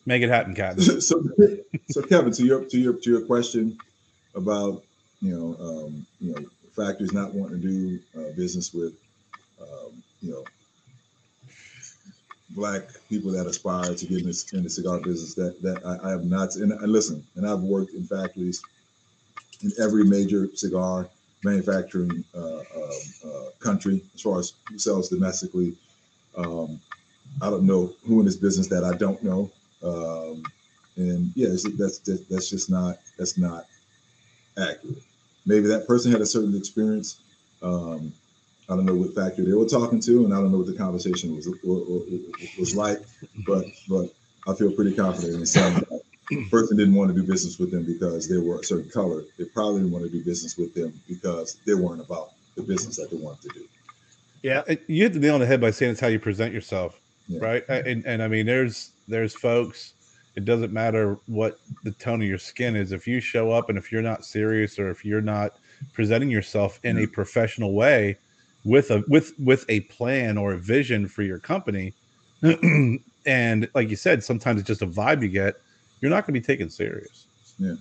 make it happen, Kevin. so Kevin, to your question about you know, factories not wanting to do business with you know, Black people that aspire to get in the cigar business, that I have not. And listen, and I've worked in factories in every major cigar manufacturing country as far as who sells domestically. I don't know who in this business that I don't know. And yeah, that's just not accurate. Maybe that person had a certain experience. I don't know what factory they were talking to, and I don't know what the conversation was like, but I feel pretty confident in saying that the person didn't want to do business with them because they were a certain color. They probably didn't want to do business with them because they weren't about the business that they wanted to do. Yeah, you hit the nail on the head by saying it's how you present yourself, right? And I mean, there's folks. It doesn't matter what the tone of your skin is. If you show up and if you're not serious, or if you're not presenting yourself in a professional way, with a plan or a vision for your company, and like you said, sometimes it's just a vibe you get, you're not going to be taken serious. Yeah.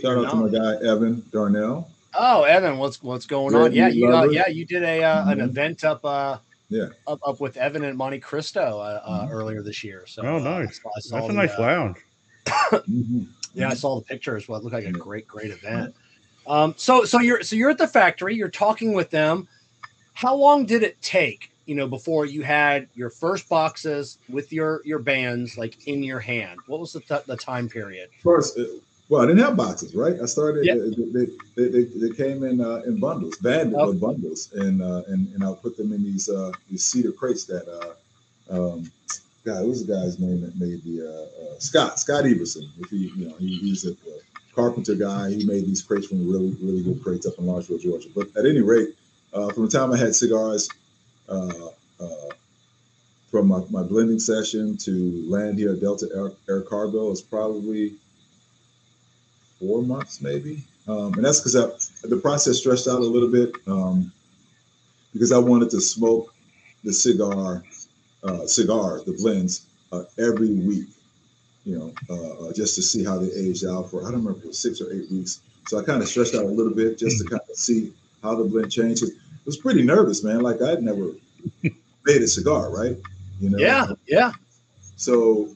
Shout out to my guy Evan Darnell. Oh, Evan, what's going on? Yeah, you did a an event up with Evan at Monte Cristo earlier this year. So nice. That's a nice lounge. Yeah, I saw the pictures. Well, it looked like a great event. So you're at the factory. You're talking with them. How long did it take, you know, before you had your first boxes with your bands, like, in your hand? What was the time period? First, well, I didn't have boxes, right? I started. Yep. They came in bundles, banded with bundles, and I'll put them in these cedar crates that God, who's the guy's name that made the Scott Everson? If he's a carpenter guy. He made these crates from really good crates up in Lawrenceville, Georgia. But at any rate. From the time I had cigars, from my blending session to land here at Delta Air Cargo, is probably 4 months, maybe. And that's because the process stretched out a little bit, because I wanted to smoke the cigars, the blends, every week. just to see how they aged out for, I don't remember, it was 6 or 8 weeks. So I kind of stretched out a little bit just to kind of see how the blend changes. I was pretty nervous, man. Like, I'd never made a cigar, right? Yeah, yeah. So,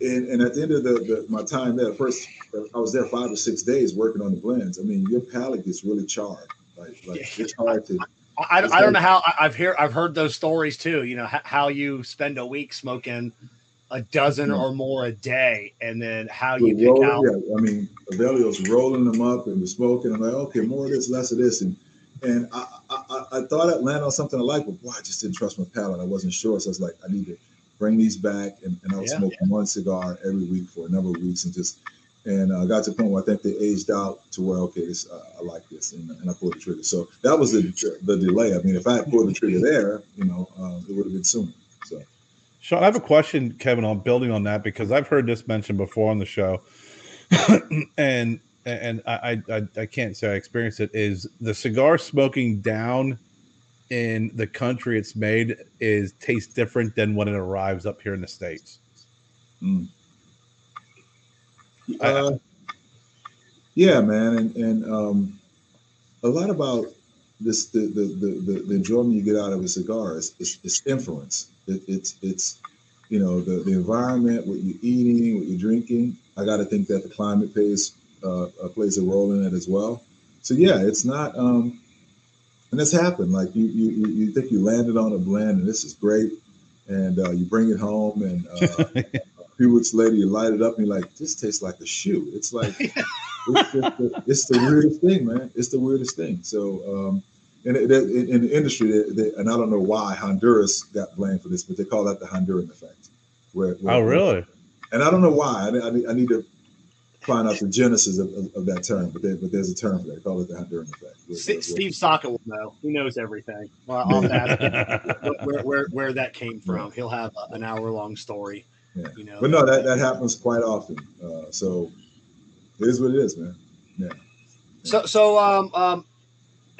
and at the end of my time there, first I was there 5 or 6 days working on the blends. I mean, your palate gets really charred. Like it's hard to. I don't know how. I've heard those stories too. You know how you spend a week smoking a dozen or more a day, and then how you pick out. Yeah, I mean, Avelio's rolling them up and we're smoking. I'm like, okay, more of this, less of this, and I thought I'd land on something I like, but boy, I just didn't trust my palate. I wasn't sure, so I was like, I need to bring these back, and I was smoking one cigar every week for a number of weeks, and I got to the point where I think they aged out to where, okay, this, I like this, and I pulled the trigger. So that was the delay. I mean, if I had pulled the trigger there, it would have been sooner. So, Sean, I have a question, Kevin, on building on that, because I've heard this mentioned before on the show, and I can't say I experienced it, is the cigar smoking down in the country it's made tastes different than when it arrives up here in the States. Mm. Yeah, man, and a lot about this the enjoyment you get out of a cigar is it's influence. It's the environment, what you're eating, what you're drinking. I got to think that the climate plays a role in it as well. So yeah, it's not. And this happened. Like you think you landed on a blend, and this is great, and you bring it home, and a few weeks later you light it up, and you're like, "This tastes like a shoe." It's like it's the weirdest thing, man. It's the weirdest thing. So, in the industry, and I don't know why Honduras got blamed for this, but they call that the Honduran effect. Where oh, really? And I don't know why. I need to find out the genesis of that term, but there's a term for that. Call it the Honduran effect. Steve Saka will know. He knows everything. Well, I'll ask him where that came from. He'll have an hour-long story. Yeah. But no, that happens quite often. So it is what it is, man. Yeah.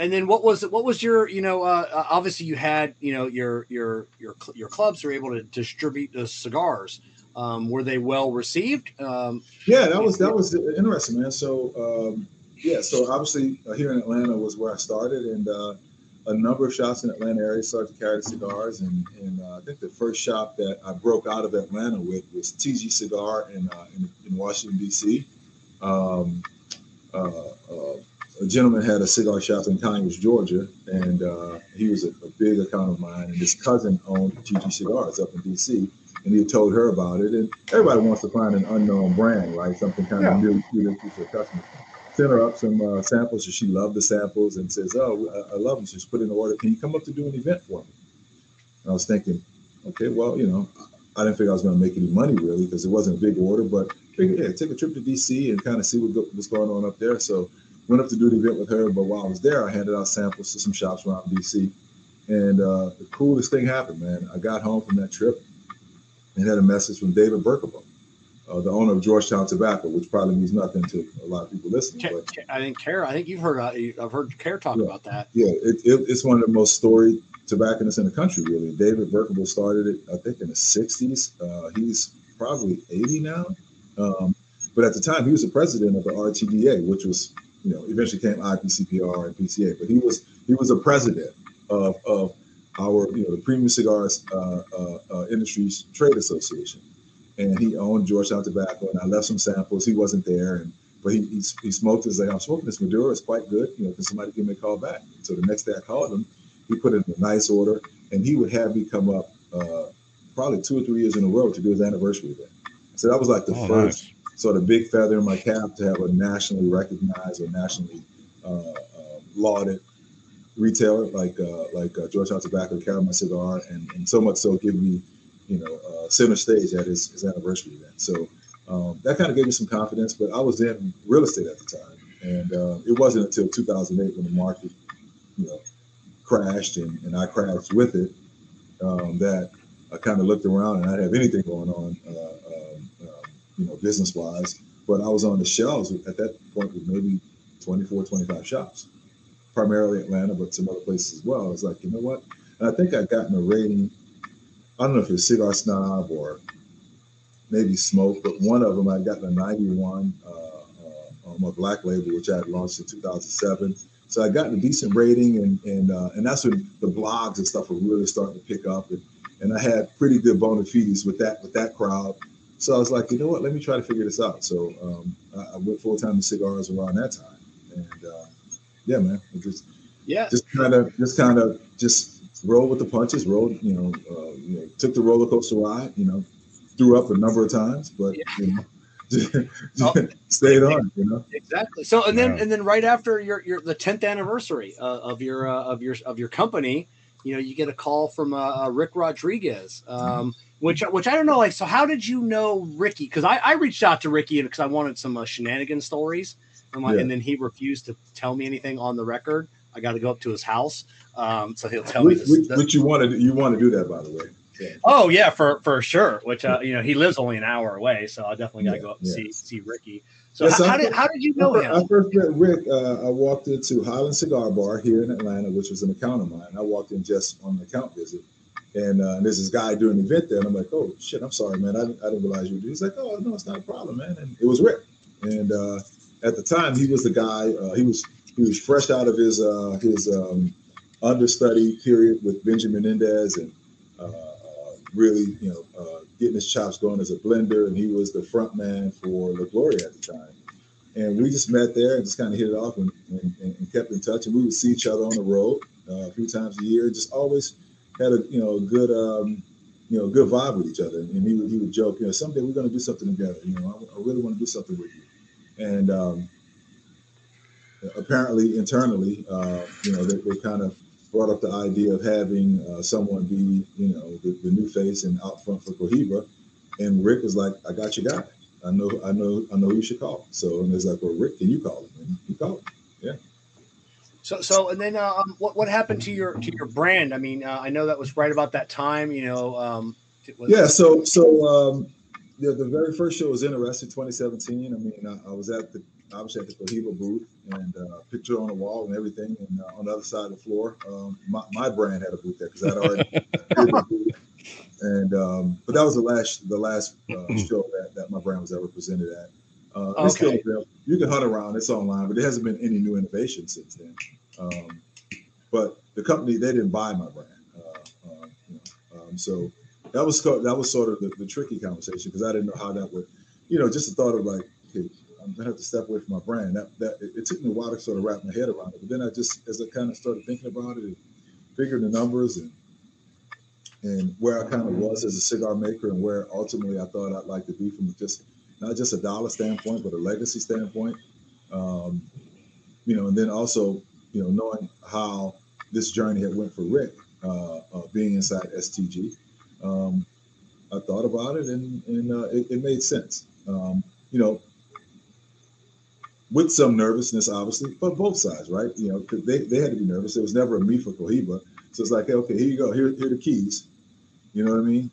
And then what was your obviously you had your clubs were able to distribute the cigars. Were they well received? Yeah, that was interesting, man. So so obviously here in Atlanta was where I started, and a number of shops in the Atlanta area started to carry the cigars, and I think the first shop that I broke out of Atlanta with was TG Cigar in Washington D.C. A gentleman had a cigar shop in Conyers, Georgia, and he was a big account of mine, and his cousin owned TG Cigars up in D.C. And he told her about it, and everybody wants to find an unknown brand, right? Something kind of new to a customer. Sent her up some samples, and she loved the samples, and says, "Oh, I love them." So she's put in an order. "Can you come up to do an event for me?" And I was thinking, okay, well, I didn't figure I was going to make any money really, because it wasn't a big order, but figured, yeah, take a trip to DC and kind of see what's going on up there. So went up to do the event with her, but while I was there, I handed out samples to some shops around DC, and the coolest thing happened, man. I got home from that trip and had a message from David Berkebo, the owner of Georgetown Tobacco, which probably means nothing to a lot of people listening. I think you've heard. I've heard Care talk about that. Yeah, it's one of the most storied tobacconists in the country, really. David Berkebo started it, I think, in the '60s. He's probably 80 now, but at the time he was the president of the RTDA, which was, eventually came IPCPR and PCA. But he was a president of our, the Premium Cigars Industries Trade Association, and he owned Georgetown Tobacco. And I left some samples. He wasn't there, but he smoked. He's like, "I'm smoking this Maduro. It's quite good. Can somebody give me a call back?" So the next day I called him. He put in a nice order, and he would have me come up probably 2 or 3 years in a row to do his anniversary event. So that was like the first sort of big feather in my cap to have a nationally recognized or nationally lauded retailer like Georgetown Tobacco carry my cigar, and so much so give me, center stage at his anniversary event. So that kind of gave me some confidence. But I was in real estate at the time, and it wasn't until 2008 when the market, crashed and I crashed with it that I kind of looked around, and I didn't have anything going on, business wise. But I was on the shelves at that point with maybe 24, 25 shops. Primarily Atlanta, but some other places as well. I was like, you know what? And I think I got in a rating. I don't know if it was Cigar Snob or maybe Smoke, but one of them, I'd gotten a 91 on my black label, which I had launched in 2007. So I'd gotten a decent rating, and that's when the blogs and stuff were really starting to pick up, and I had pretty good bona fides with that crowd. So I was like, you know what, let me try to figure this out. So I went full-time to cigars around that time, and yeah, man, just roll with the punches, took the roller coaster ride, threw up a number of times, but yeah. Stayed on, exactly. So and then right after the 10th anniversary of your company, you get a call from Rick Rodriguez, which I don't know. Like, so how did you know Ricky? Because I reached out to Ricky because I wanted some shenanigan stories, and then he refused to tell me anything on the record. I got to go up to his house, so he'll tell me this. But you want to do that, by the way. Yeah. Oh yeah, for sure. Which he lives only an hour away, so I definitely got to go up and see Ricky. So how did you know him? I first met Rick. I walked into Highland Cigar Bar here in Atlanta, which was an account of mine. I walked in just on an account visit, and there's this guy doing an event there, and I'm like, oh shit, I'm sorry, man, I didn't realize you were doing. He's like, oh no, it's not a problem, man. And it was Rick, and at the time he was the guy. He was fresh out of his understudy period with Benjamin Mendez and. Really, getting his chops going as a blender, and he was the front man for La Gloria at the time. And we just met there and just kind of hit it off and kept in touch. And we would see each other on the road a few times a year. Just always had a good vibe with each other. And he would joke, someday we're going to do something together. I really want to do something with you. And apparently internally, they kind of brought up the idea of having someone be, the new face and out front for Cohiba, and Rick was like, "I got your guy. I know who you should call." So and it's like, "Well, Rick, can you call him?" And you call him, yeah. So and then what happened to your brand? I mean, I know that was right about that time, Yeah. The very first show was interesting, 2017. I mean, I was obviously at the Cohiba booth and picture on the wall and everything. And on the other side of the floor, my brand had a booth there because I'd already did a booth. And but that was the last show that my brand was ever presented at. Okay. You can hunt around. It's online, but there hasn't been any new innovation since then. But the company, they didn't buy my brand. So that was sort of the tricky conversation because I didn't know how that would, just the thought of like, okay, I'm gonna have to step away from my brand. It took me a while to sort of wrap my head around it, but then as I kind of started thinking about it and figuring the numbers and where I kind of was as a cigar maker and where ultimately I thought I'd like to be from not just a dollar standpoint, but a legacy standpoint, and then also knowing how this journey had went for Rick, being inside STG, I thought about it and it made sense. With some nervousness, obviously, but both sides, right? Because they had to be nervous. There was never a me for Cohiba. So it's like, hey, okay, here you go. Here are the keys. You know what I mean?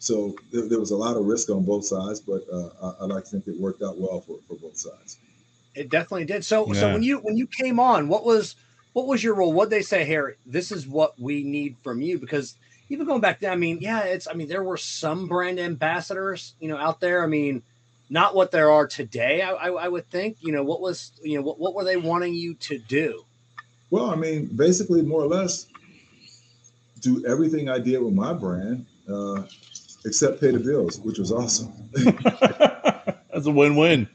So there was a lot of risk on both sides, but I like to think it worked out well for both sides. It definitely did. So when you came on, what was your role? What'd they say, Harry? This is what we need from you, because even going back then, there were some brand ambassadors, out there. Not what there are today, I would think. What were they wanting you to do? Well, basically, more or less, do everything I did with my brand, except pay the bills, which was awesome. That's a win-win.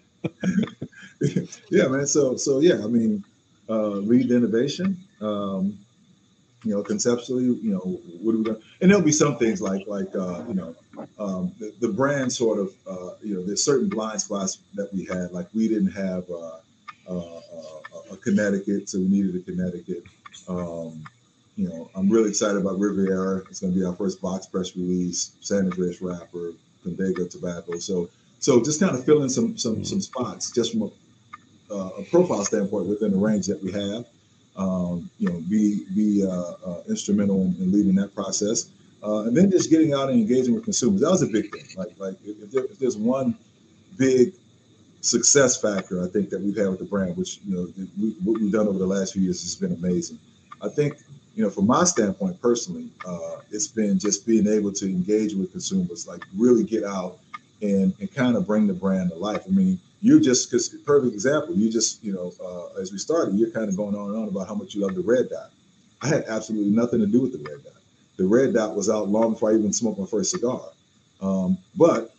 Yeah, man. So yeah. Lead innovation. Conceptually, what are we going to, and there'll be some things the brand sort of, there's certain blind spots that we had, like we didn't have a Connecticut, so we needed a Connecticut. I'm really excited about Riviera. It's going to be our first box press release, San Andreas wrapper, Condega tobacco. So just kind of filling some spots just from a profile standpoint within the range that we have. Be instrumental in leading that process, and then just getting out and engaging with consumers. That was a big thing. Like if there's one big success factor, I think that we've had with the brand, which what we've done over the last few years has been amazing. I think from my standpoint personally, it's been just being able to engage with consumers, like really get out and kind of bring the brand to life. I mean, you just, because perfect example, you just, as we started, you're kind of going on and on about how much you love the Red Dot. I had absolutely nothing to do with the Red Dot. The Red Dot was out long before I even smoked my first cigar. But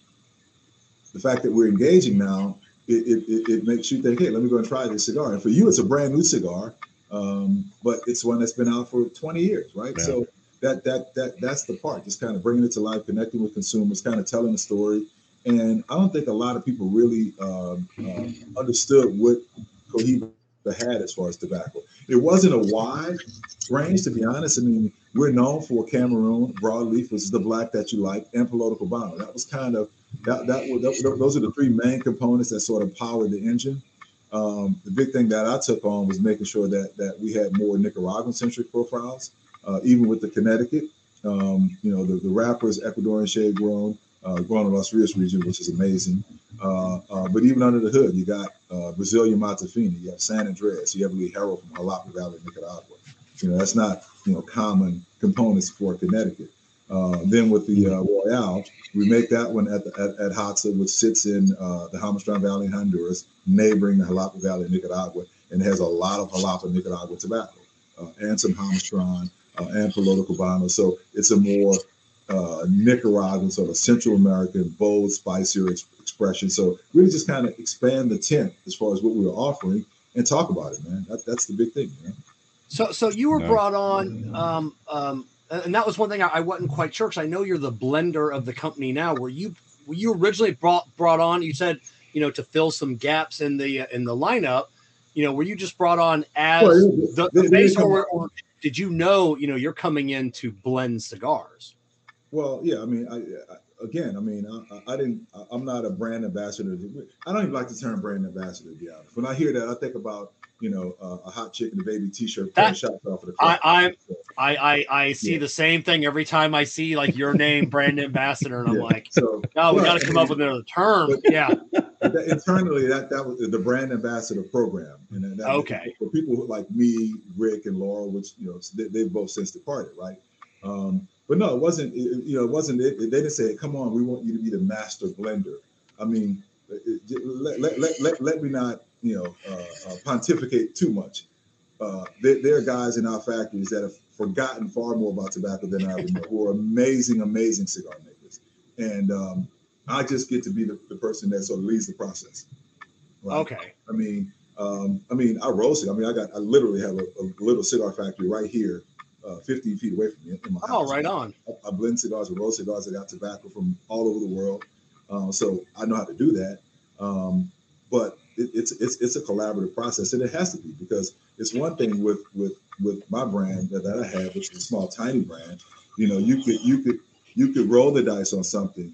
the fact that we're engaging now, it makes you think, hey, let me go and try this cigar. And for you, it's a brand new cigar, but it's one that's been out for 20 years, right? Yeah. So that's the part, just kind of bringing it to life, connecting with consumers, kind of telling the story. And I don't think a lot of people really understood what Cohiba had as far as tobacco. It wasn't a wide range, to be honest. I mean, we're known for Cameroon, broadleaf, which is the black that you like, and Piloto Cabano. That was kind of, those are the three main components that sort of powered the engine. The big thing that I took on was making sure that we had more Nicaraguan-centric profiles, even with the Connecticut. The wrappers, Ecuadorian shade grown in Los Rios region, which is amazing. But even under the hood, you got Brazilian Matafini, you have San Andres, you have Lee Harrell from Jalapa Valley, Nicaragua. That's not, common components for Connecticut. Then with the Royale, we make that one at Hatsa, which sits in the Hamastron Valley in Honduras, neighboring the Jalapa Valley in Nicaragua, and has a lot of Jalapa, Nicaragua tobacco, and some Hamastron and Piloto Cubano. So it's a more Nicaraguan, sort of Central American, bold, spicier expression. So really just kind of expand the tent as far as what we were offering and talk about it, man. That's the big thing, man. So you were brought on, and that was one thing I wasn't quite sure, because I know you're the blender of the company now. Were you originally brought on? You said to fill some gaps in the lineup. Were you just brought on as the base, or did you know you're coming in to blend cigars? Well, yeah, I mean, I'm not a brand ambassador. I don't even like the term brand ambassador, to be honest. When I hear that, I think about a hot chick in a baby T-shirt. That, shots off of the I see the same thing every time I see like your name, brand ambassador, and I'm like, we got to come up with another term. But, internally, that was the brand ambassador program, and that, for people like me, Rick, and Laura, which they've both since departed, right? But no, it wasn't. They didn't say, "Come on, we want you to be the master blender." I mean, let me not. Pontificate too much. There are guys in our factories that have forgotten far more about tobacco than I ever know, who are amazing cigar makers. And I just get to be the person that sort of leads the process. Right? Okay. I roast it. I literally have a little cigar factory right here, 15 feet away from me in my house. Right on. I blend cigars and roast cigars. I got tobacco from all over the world. So I know how to do that. But it's a collaborative process, and it has to be, because it's one thing with my brand that I have, which is a small, tiny brand. You could roll the dice on something,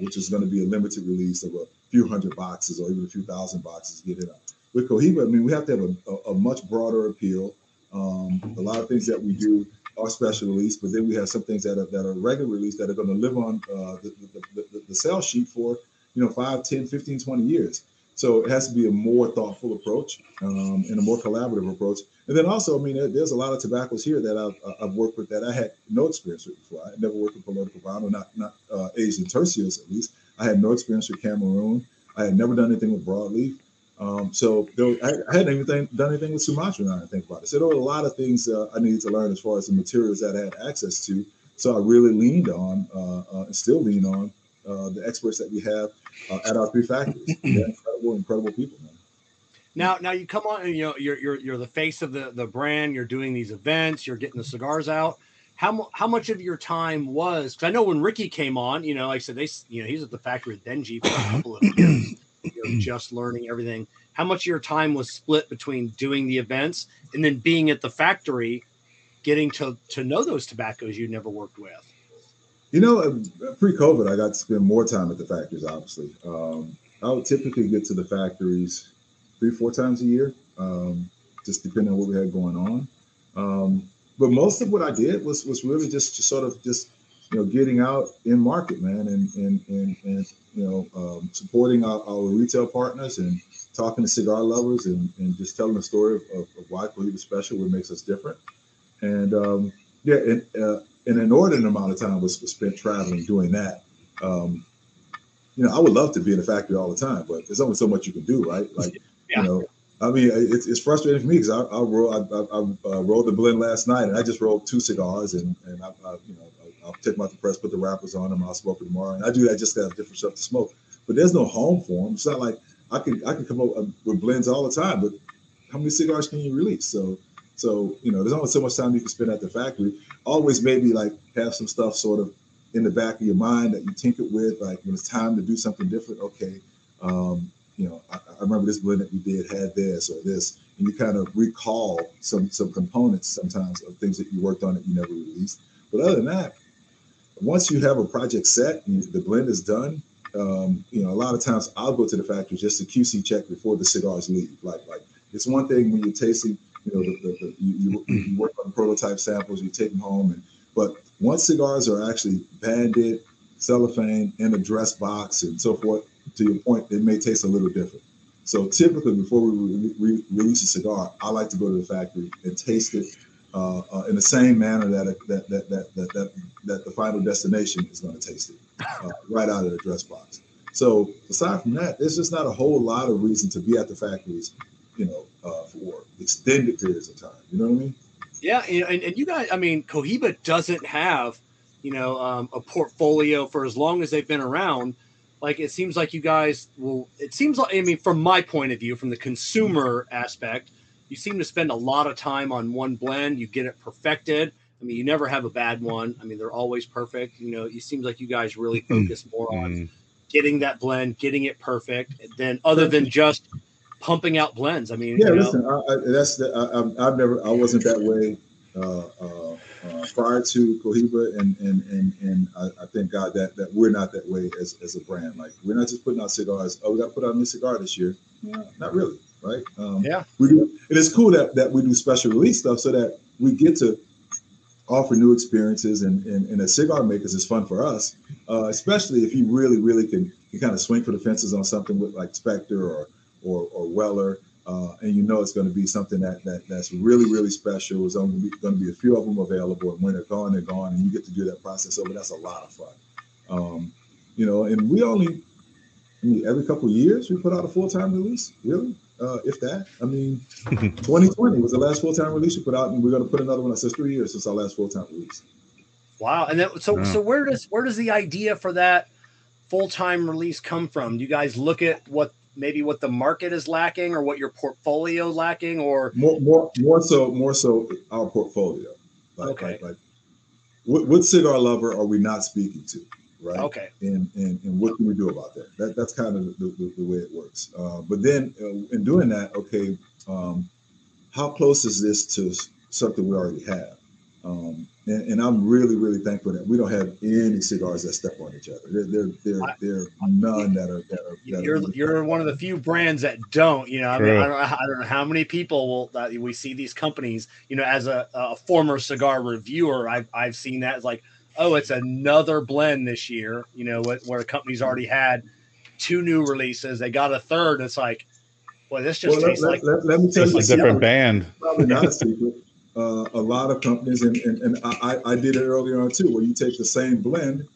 which is going to be a limited release of a few hundred boxes or even a few thousand boxes. Get it up with Cohiba. We have to have a much broader appeal. A lot of things that we do are special release, but then we have some things that are regular release that are going to live on the sales sheet for 5, 10, 15, 20 years. So it has to be a more thoughtful approach and a more collaborative approach. And then also, there's a lot of tobaccos here that I've worked with that I had no experience with before. I never worked with Piloto Cabano, not Asian tercios at least. I had no experience with Cameroon. I had never done anything with broadleaf. I hadn't even done anything with Sumatra, now I think about it. So there were a lot of things I needed to learn as far as the materials that I had access to. So I really leaned on and still lean on the experts that we have at our three factories. They're incredible people, man. Now you come on, and you're the face of the brand. You're doing these events. You're getting the cigars out. How much of your time was? Because I know when Ricky came on, like I said, he's at the factory with Denji for a couple of years, just learning everything. How much of your time was split between doing the events and then being at the factory, getting to know those tobaccos you never worked with? Pre-COVID, I got to spend more time at the factories, obviously. I would typically get to the factories 3-4 times a year, just depending on what we had going on. But most of what I did was really just getting out in market, man, and supporting our retail partners and talking to cigar lovers and just telling the story of why Cohiba special, what makes us different. And an inordinate amount of time was spent traveling doing that. you know, I would love to be in the factory all the time, but there's only so much you can do, right? Like, yeah. You know, I mean, it's frustrating for me because I rolled the blend last night, and I just rolled 2 cigars, and I'll take them out the press, put the wrappers on them, I'll smoke them tomorrow, and I do that just to have different stuff to smoke. But there's no home for them. It's not like I can come up with blends all the time, but how many cigars can you release? So you know, there's only so much time you can spend at the factory. Always maybe like have some stuff sort of in the back of your mind that you tinker with, like when it's time to do something different. Okay, you know, I remember this blend that we did had this or this, and you kind of recall some components sometimes of things that you worked on that you never released. But other than that, once you have a project set and the blend is done, you know, a lot of times I'll go to the factory just to QC check before the cigars leave. Like it's one thing when you're tasting, you know, you work on prototype samples, you take them home, but once cigars are actually banded, cellophane in a dress box and so forth, to your point, it may taste a little different. So typically, before we release a cigar, I like to go to the factory and taste it in the same manner that the final destination is going to taste it, right out of the dress box. So aside from that, there's just not a whole lot of reason to be at the factories, you know, for extended periods of time. You know what I mean? Yeah, and you guys, I mean, Cohiba doesn't have, you know, a portfolio for as long as they've been around. Like, it seems like you guys will, it seems like, I mean, from my point of view, from the consumer aspect, you seem to spend a lot of time on one blend. You get it perfected. I mean, you never have a bad one. I mean, they're always perfect. You know, it seems like you guys really focus more on getting that blend, getting it perfect, than other than just pumping out blends. I mean, yeah, you know, listen, I wasn't that way prior to Cohiba, and I thank God that we're not that way as a brand. Like, we're not just putting out cigars. Oh, we got to put out a new cigar this year. Yeah. Not really, right? Yeah. We do, and it's cool that we do special release stuff so that we get to offer new experiences, and as cigar makers, it's fun for us, especially if you really, really can kind of swing for the fences on something with like Spectre or Weller. And you know it's going to be something that's really, really special. There's only going to be a few of them available, and when they're gone, and you get to do that process over. That's a lot of fun. You know, and we only, I mean, every couple of years, we put out a full-time release, really, if that. I mean, 2020 was the last full-time release we put out, and we're going to put another one. It says 3 years since our last full-time release. Wow. And that, so where does the idea for that full-time release come from? Do you guys look at maybe what the market is lacking, or what your portfolio lacking, or more so our portfolio. Like, okay. Like what cigar lover are we not speaking to, right? Okay. And what can we do about that? That's kind of the way it works. But then in doing that, okay, how close is this to something we already have? And I'm really, really thankful that we don't have any cigars that step on each other. There are none that are. You're one of the few brands that don't. You know, I mean, I don't know how many people we see these companies. You know, as a former cigar reviewer, I've seen that. It's like, oh, it's another blend this year. You know, where a company's already had 2 new releases, they got a third. And it's like, well, this just tastes like. Let me tell you, it's a different band. Probably not a secret. A lot of companies, and I did it earlier on too, where you take the same blend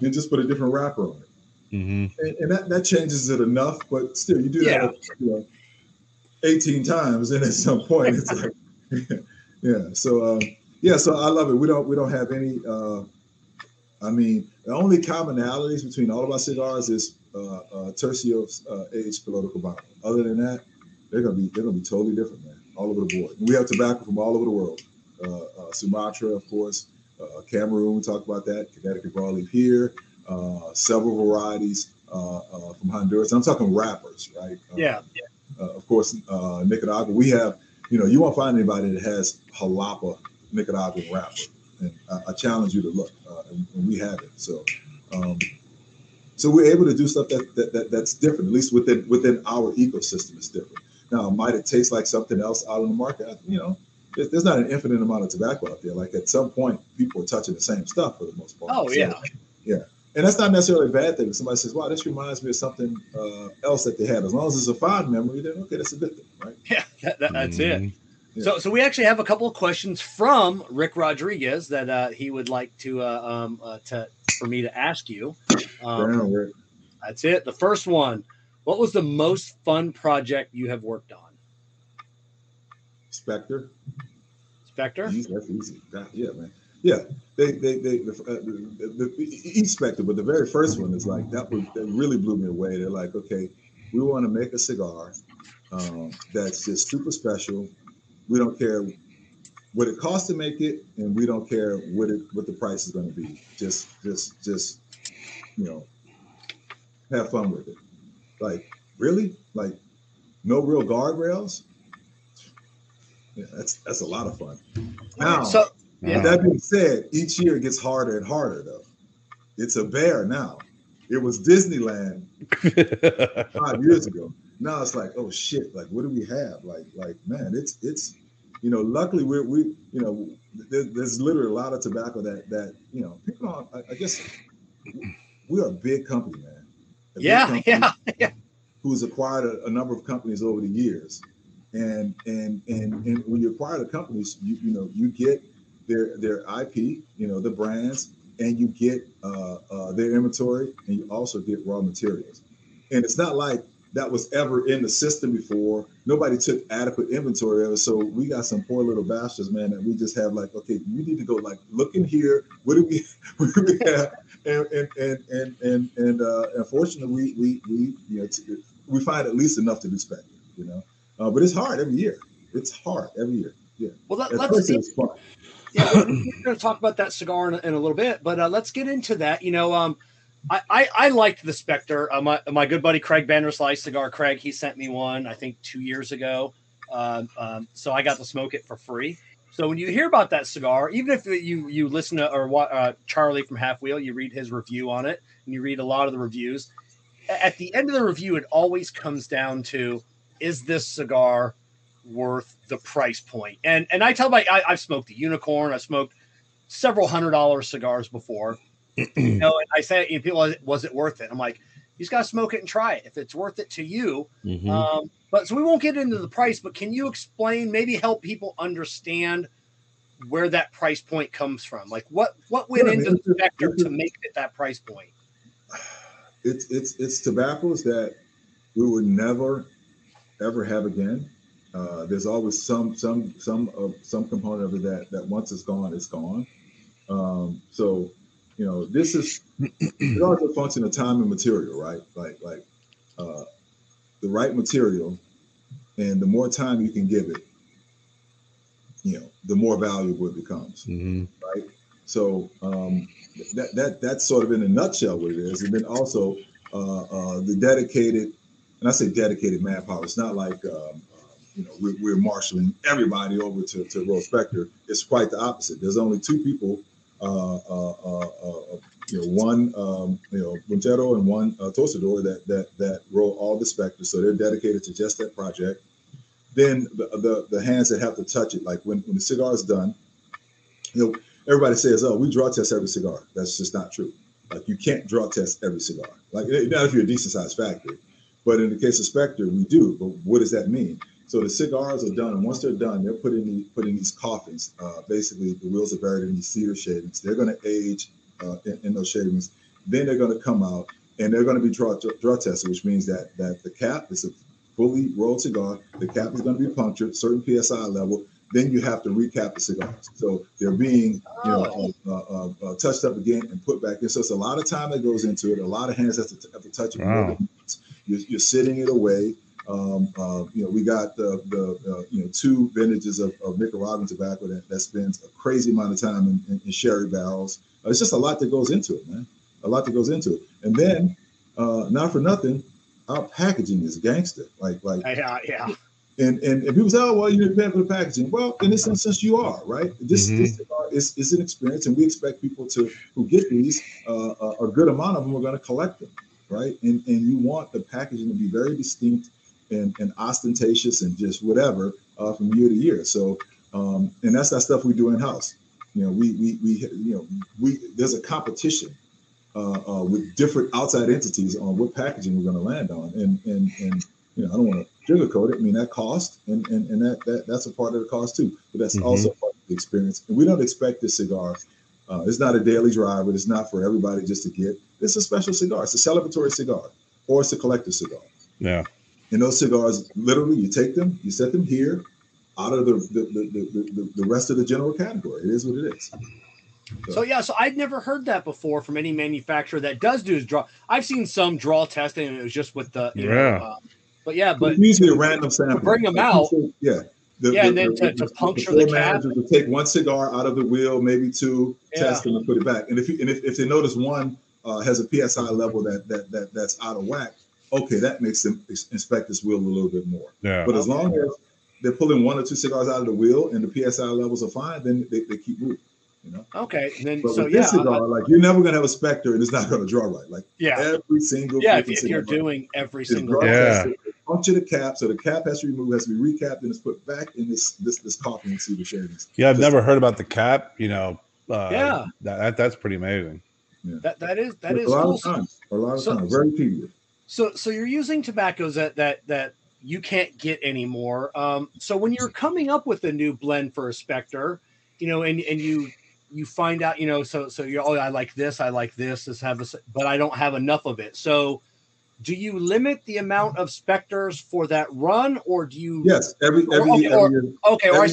and just put a different wrapper on it. Mm-hmm. And that changes it enough, but still you do that, you know, 18 times, and at some point it's like, yeah. So I love it. We don't have any. I mean, the only commonalities between all of our cigars is tercio aged Piloto Cubano. Other than that, they're gonna be totally different, man. All over the board. We have tobacco from all over the world. Sumatra, of course, Cameroon, we talked about that, Connecticut broadleaf here, several varieties from Honduras. I'm talking wrappers, right? Of course, Nicaragua. We have, you know, you won't find anybody that has Jalapa Nicaraguan wrapper. And I challenge you to look, and we have it. So so we're able to do stuff that's different, at least within our ecosystem is different. Now, might it taste like something else out on the market? You know, there's not an infinite amount of tobacco out there. Like, at some point, people are touching the same stuff for the most part. Oh, so, yeah. And that's not necessarily a bad thing. If somebody says, wow, this reminds me of something else that they had. As long as it's a fond memory, then, okay, that's a good thing, right? Yeah, that's it. Yeah. So we actually have a couple of questions from Rick Rodriguez that he would like to for me to ask you. That's it. The first one. What was the most fun project you have worked on? Spectre. Spectre? That's easy. Yeah, man. Yeah, each Spectre, but the very first one is like, that really blew me away. They're like, okay, we want to make a cigar that's just super special. We don't care what it costs to make it, and we don't care what the price is going to be. Just, you know, have fun with it. Like, really? Like, no real guardrails? Yeah, that's a lot of fun. Now, so, yeah. With that being said, each year it gets harder and harder, though. It's a bear now. It was Disneyland 5 years ago. Now it's like, oh shit! Like, what do we have? Like, man, it's, you know. Luckily, there's literally a lot of tobacco that you know. People don't. I guess we're a big company, man. A big company who's acquired a number of companies over the years, and when you acquire the companies, you get their IP, you know, the brands, and you get their inventory, and you also get raw materials. And it's not like that was ever in the system before. Nobody took adequate inventory of it. So we got some poor little bastards, man, that we just have like, okay, you need to go like look in here. What do we have? And unfortunately, we find at least enough to do Spectre, you know. But it's hard every year. Yeah. Well, let's see. Yeah, we're going to talk about that cigar in a little bit, but let's get into that. You know, I liked the Spectre. My good buddy Craig Banderslice, Cigar Craig, he sent me one, I think 2 years ago. So I got to smoke it for free. So when you hear about that cigar, even if you listen to Charlie from Half Wheel, you read his review on it, and you read a lot of the reviews. At the end of the review, it always comes down to, is this cigar worth the price point? And I tell my, I've smoked the Unicorn. I've smoked several $100 cigars before. You know, and I say, you know, people, was it worth it? I'm like, you just got to smoke it and try it if it's worth it to you. Mm-hmm. But so we won't get into the price, but can you explain, maybe help people understand where that price point comes from? Like what went into the Spectre to make it that price point? It's tobaccos that we would never, ever have again. There's always some component of it that once it's gone, it's gone. So, you know, this is also a function of time and material, right? Like the right material, and the more time you can give it, you know, the more valuable it becomes, mm-hmm. right? So that's sort of in a nutshell what it is, and then also the dedicated, and I say dedicated manpower. It's not like you know, we're marshaling everybody over to Royal Spectre. It's quite the opposite. There's only two people, you know, one, you know, Bunchero and one Tostador that roll all the Spectre. So they're dedicated to just that project. Then the hands that have to touch it, like when the cigar is done, you know, everybody says, oh, we draw test every cigar. That's just not true. Like, you can't draw test every cigar. Like, not if you're a decent sized factory, but in the case of Spectre, we do. But what does that mean? So the cigars are done, and once they're done, they're put in these coffins. Basically, the wheels are buried in these cedar shavings. They're going to age in those shavings. Then they're going to come out, and they're going to be draw tested, which means that the cap is a fully rolled cigar. The cap is going to be punctured, certain PSI level. Then you have to recap the cigars. So they're being touched up again and put back in. So it's a lot of time that goes into it. A lot of hands have to touch it. Wow. You're sitting it away. You know, we got the you know, two vintages of Nicaraguan tobacco that spends a crazy amount of time in sherry barrels. It's just a lot that goes into it, man. A lot that goes into it. And then, not for nothing, our packaging is gangster. Like yeah. And people say, oh, well, you didn't pay for the packaging. Well, in this instance, you are, right? This is an experience, and we expect people who get these, a good amount of them are going to collect them, right? And you want the packaging to be very distinct and ostentatious and just whatever from year to year. So and that's that stuff we do in house. You know, we you know, we there's a competition with different outside entities on what packaging we're going to land on. And you know, I don't want to sugarcoat it. I mean, that cost and that's a part of the cost too. But that's also part of the experience. And we don't expect this cigar It's not a daily drive, but it's not for everybody just to get. It's a special cigar. It's a celebratory cigar, or it's a collector's cigar. Yeah. And those cigars, literally, you take them, you set them here, out of the rest of the general category. It is what it is. So I'd never heard that before from any manufacturer that does do his draw. I've seen some draw testing, and it was just with the but usually a random sample. Bring them out. Yeah. And then to puncture the cap. To take one cigar out of the wheel, maybe two, test them and put it back. And if they notice one has a PSI level that's out of whack, okay, that makes them inspect this wheel a little bit more. Yeah. But as long as they're pulling one or two cigars out of the wheel and the PSI levels are fine, then they keep moving. You know? Okay. This cigar, you're never gonna have a Spectre and it's not gonna draw right. Every single if you're doing every single tested, puncture the cap, so the cap has to be removed, has to be recapped, and it's put back in this coffee and see the shavings. Yeah, I've never heard about the cap. That's pretty amazing. Yeah. That is a lot cool. of time, very tedious. So you're using tobaccos that you can't get anymore. So when you're coming up with a new blend for a Spectre, and you find out, so you're, but I don't have enough of it. So do you limit the amount of Spectres for that run, or do you? Yes, every year, so I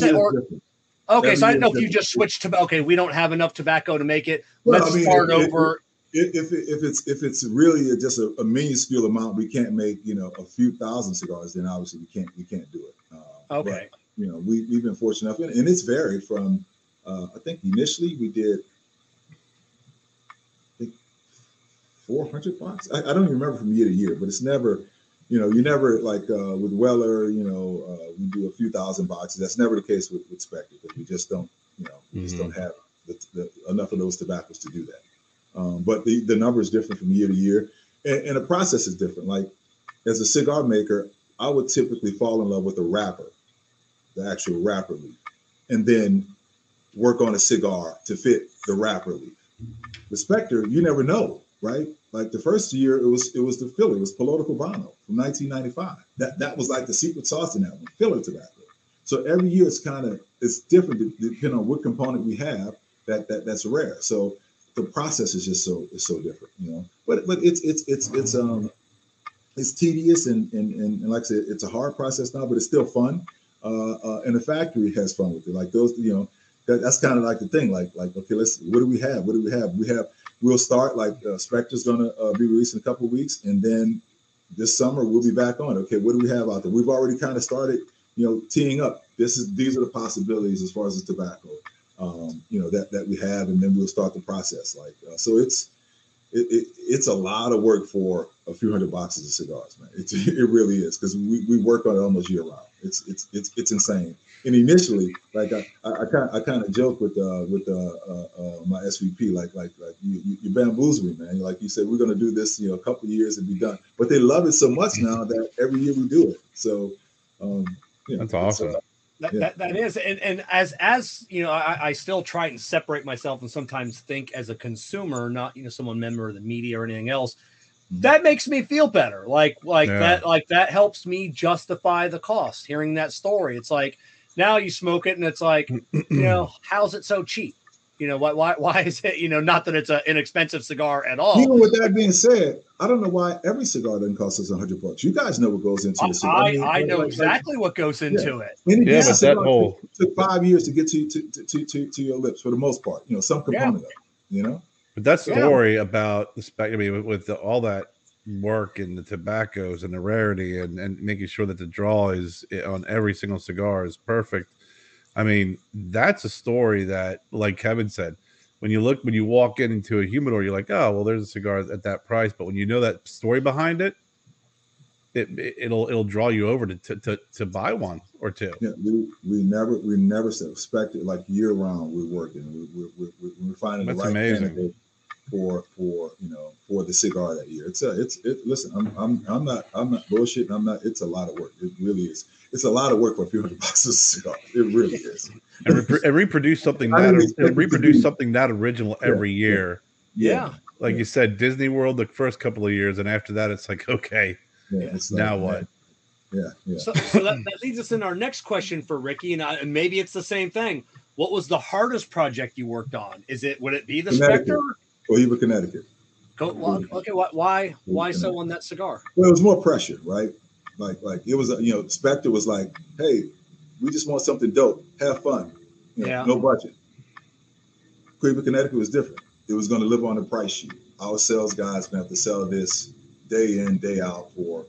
didn't know if you just switched to, okay, we don't have enough tobacco to make it. Let's start over. If it's really just a minuscule amount, we can't make, a few thousand cigars, then obviously we can't do it. Okay. But, we've been fortunate enough, and it's varied from, I think initially we did, 400 boxes. I don't even remember from year to year, but it's never, you never with Weller, we do a few thousand boxes. That's never the case with Spectre, because we just don't, just don't have enough of those tobaccos to do that. But the number is different from year to year, and the process is different. Like, as a cigar maker, I would typically fall in love with a wrapper, the actual wrapper leaf, and then work on a cigar to fit the wrapper leaf. The Spectre, you never know, right? Like, the first year, it was the filler. It was Piloto Cubano from 1995. That was like the secret sauce in that one, filler tobacco. So every year it's different depending on what component we have that's rare. So the process is just so different, But it's tedious and like I said, it's a hard process now, but it's still fun. And the factory has fun with it. Like those, that's kind of like the thing. Like okay, what do we have? What do we have? We'll start Spectre's gonna be released in a couple of weeks, and then this summer we'll be back on. Okay, what do we have out there? We've already kind of started, teeing up. These are the possibilities as far as the tobacco. That we have, and then we'll start the process. So it's a lot of work for a few hundred boxes of cigars, man. It really is, because we work on it almost year round. It's insane. And initially, I kind of joke with my SVP, you bamboozle me, man. Like you said, we're gonna do this, a couple of years and be done. But they love it so much now that every year we do it. So that's awesome. That is. And as I still try and separate myself and sometimes think as a consumer, not, someone member of the media or anything else. That makes me feel better. That helps me justify the cost. Hearing that story, it's like, now you smoke it and it's like, how's it so cheap? Why is it, not that it's an inexpensive cigar at all. Even with that being said, I don't know why every cigar doesn't cost us $100. You guys know what goes into the cigar. I know exactly what goes into it. But that whole took 5 years to get to your lips for the most part, some component of it, But that story about the Spectre, with all that work and the tobaccos and the rarity and making sure that the draw is on every single cigar is perfect. That's a story that, like Kevin said, when you walk into a humidor, you're like, oh, well, there's a cigar at that price. But when you know that story behind it, it'll draw you over to buy one or two. Yeah, we never expected, year round. We're working. We're finding the right candidate for the cigar that year. Listen, I'm not bullshitting. It's a lot of work. It really is. It's a lot of work for a few hundred boxes of cigars. It really is. And reproduce something that original every year. Yeah. Like you said, Disney World the first couple of years, and after that, it's like, okay, now what? Yeah. So that leads us in our next question for Ricky, and maybe it's the same thing. What was the hardest project you worked on? Would it be the Spectre? Cohiba, Connecticut. Okay, why so on that cigar? Well, it was more pressure, right? Like it was, you know, Spectre was like, hey, we just want something dope, have fun, you know, no budget. Cohiba, Connecticut was different. It was going to live on the price sheet. Our sales guys going to have to sell this day in, day out for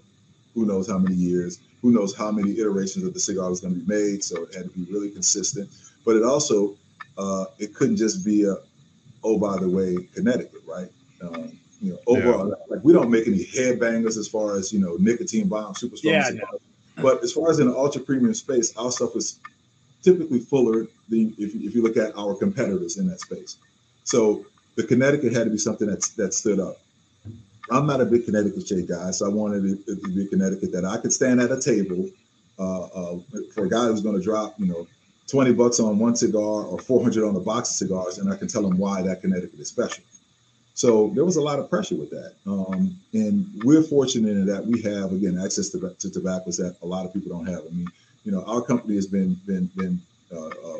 who knows how many years, who knows how many iterations of the cigar was going to be made. So it had to be really consistent. But it also, it couldn't just be a, oh, by the way, Connecticut, right? You know, overall, like we don't make any headbangers as far as, you know, nicotine bomb, super strong cigars. But as far as in the ultra premium space, our stuff is typically fuller than if you look at our competitors in that space. So the Connecticut had to be something that stood up. I'm not a big Connecticut shade guy, so I wanted it to be Connecticut that I could stand at a table for a guy who's going to drop, you know, $20 on one cigar or $400 on a box of cigars, and I can tell him why that Connecticut is special. So there was a lot of pressure with that. And we're fortunate in that we have, again, access to tobaccos that a lot of people don't have. I mean, you know, our company has been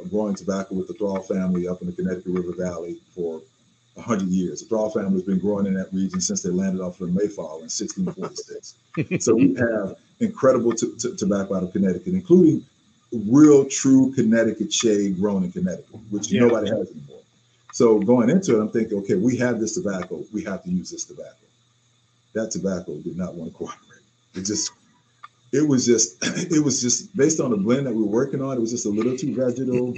growing tobacco with the Thrall family up in the Connecticut River Valley for 100 years. The Thrall family has been growing in that region since they landed off of the Mayfall in 1646. So we have incredible tobacco out of Connecticut, including real, true Connecticut shade grown in Connecticut, which nobody has anymore. So going into it, I'm thinking, okay, we have this tobacco. We have to use this tobacco. That tobacco did not want to cooperate. It was just based on the blend that we were working on. It was just a little too vegetal,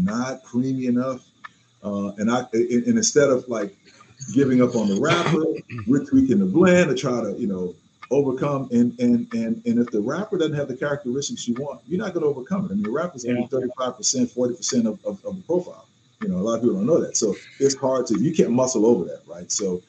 not creamy enough. And instead of like giving up on the wrapper, we're tweaking the blend to try to, you know, overcome. And if the wrapper doesn't have the characteristics you want, you're not going to overcome it. I mean, the wrapper's going to be 35%, 40% of the profile. You know, a lot of people don't know that. So it's hard to, you can't muscle over that, right? So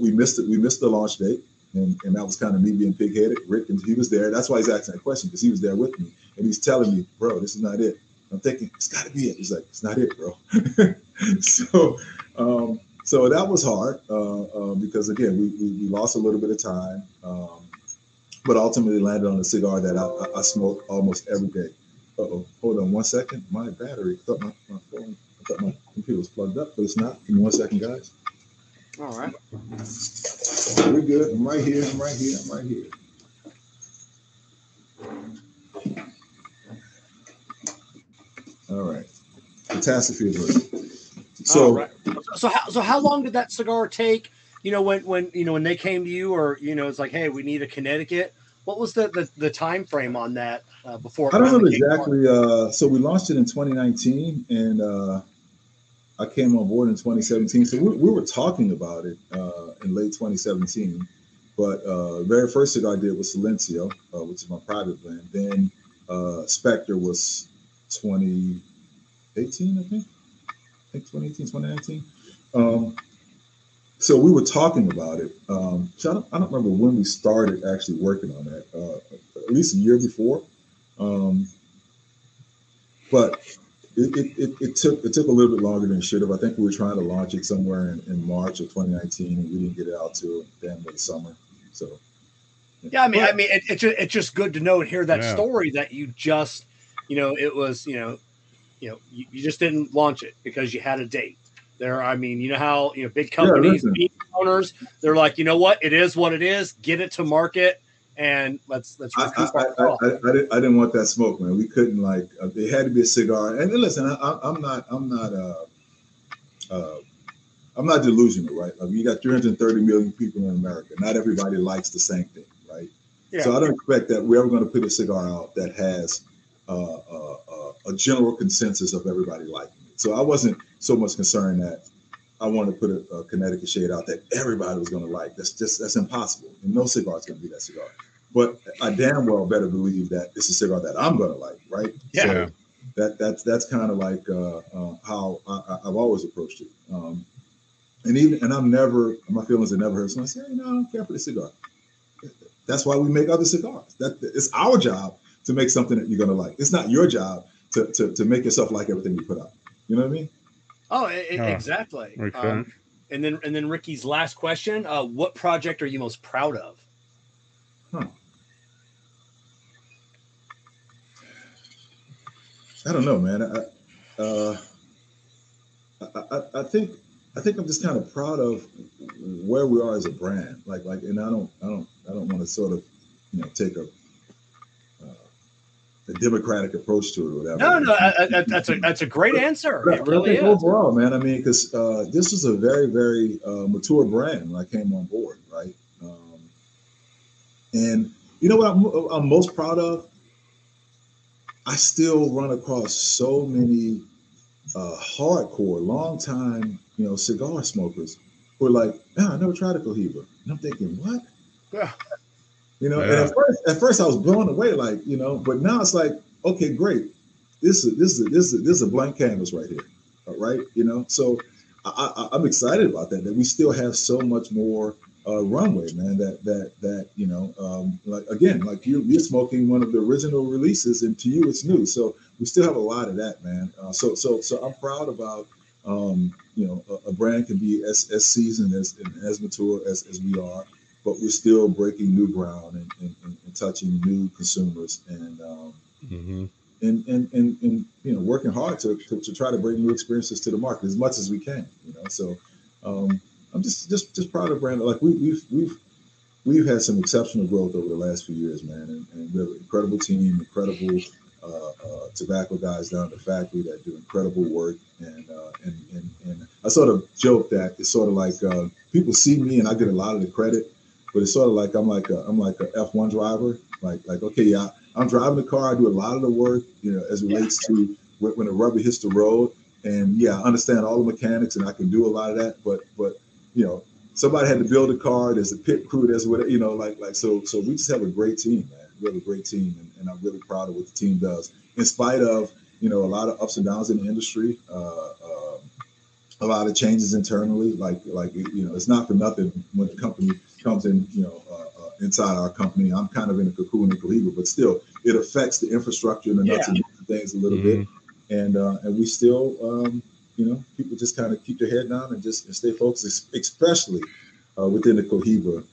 we missed it. We missed the launch date. And that was kind of me being pig-headed. Rick, and he was there. That's why he's asking that question, because he was there with me. And he's telling me, bro, this is not it. I'm thinking, it's got to be it. He's like, it's not it, bro. So that was hard because, again, we lost a little bit of time, but ultimately landed on a cigar that I smoke almost every day. Uh-oh, hold on one second. My battery, I thought my computer was plugged up, but it's not. Give me one second, guys. All right. We're good. I'm right here. All right. Catastrophe. So how long did that cigar take? You know, when they came to you, or, you know, it's like, hey, we need a Connecticut. What was the time frame on that before? I don't know exactly. So we launched it in 2019, and I came on board in 2017. So we were talking about it in late 2017. But the very first cigar I did was Silencio, which is my private blend. Then Spectre was 2018, I think 2018, 2019. So we were talking about it. I don't remember when we started actually working on that, at least a year before. But it took a little bit longer than it should have. I think we were trying to launch it somewhere in March of 2019, and we didn't get it out till the end of the summer. So yeah, I mean, it's just good to know and hear that story that you just, you know, it was, you know, you just didn't launch it because you had a date there. I mean, you know how, you know, big companies, big owners, they're like, you know what, it is what it is. Get it to market, and let's. I didn't want that smoke, man. We couldn't, like, it had to be a cigar. And listen, I'm not delusional, right? Like, you got 330 million people in America. Not everybody likes the same thing, right? Yeah. So I don't expect that we're ever going to put a cigar out that has a general consensus of everybody liking it. So I wasn't so much concerned that I wanted to put a Connecticut shade out that everybody was going to like. That's impossible. And no cigar is going to be that cigar. But I damn well better believe that it's a cigar that I'm going to like, right? Yeah. So that's kind of like how I've always approached it. And I'm never, my feelings are never hurt. So I say, hey, no, I don't care for the cigar. That's why we make other cigars. It's our job to make something that you're going to like. It's not your job to make yourself like everything you put out. You know what I mean? Oh, exactly. Okay. And then Ricky's last question, what project are you most proud of? Huh. I don't know, man. I think I'm just kind of proud of where we are as a brand. Like, and I don't want to sort of, you know, take a democratic approach to it or whatever. No, that's a great answer. But, it really is. Overall, man. I mean, because this is a very, very mature brand when I came on board, right? And you know what I'm most proud of? I still run across so many hardcore, long-time, you know, cigar smokers who are like, "I never tried a Cohiba," and I'm thinking, "What?" Yeah. You know, and at first I was blown away, like, you know, but now it's like, okay, great, this is a blank canvas right here, all right? You know, so I'm excited about that we still have so much more runway, man. That you know, like again, like you're smoking one of the original releases, and to you it's new. So we still have a lot of that, man. So I'm proud about you know, a brand can be as seasoned and as mature as we are, but we're still breaking new ground and touching new consumers and you know, working hard to try to bring new experiences to the market as much as we can, you know. So I'm just proud of brand. Like we've had some exceptional growth over the last few years, man, and we have an incredible team, incredible tobacco guys down at the factory that do incredible work. And I sort of joke that it's sort of like people see me and I get a lot of the credit, but it's sort of like I'm like a F1 driver. Like okay, yeah, I'm driving the car. I do a lot of the work, you know, as it relates to when the rubber hits the road. And yeah, I understand all the mechanics and I can do a lot of that, but you know, somebody had to build a car. There's a pit crew. There's whatever, you know, so we just have a great team, man. We have a great team, and I'm really proud of what the team does, in spite of, you know, a lot of ups and downs in the industry, a lot of changes internally. Like you know, it's not for nothing when the company comes in, you know, inside our company. I'm kind of in a cocoon in Cohiba, but still, it affects the infrastructure and the nuts and things a little bit. And we still, you know, people just kind of keep their head down and just stay focused, especially within the Cohiba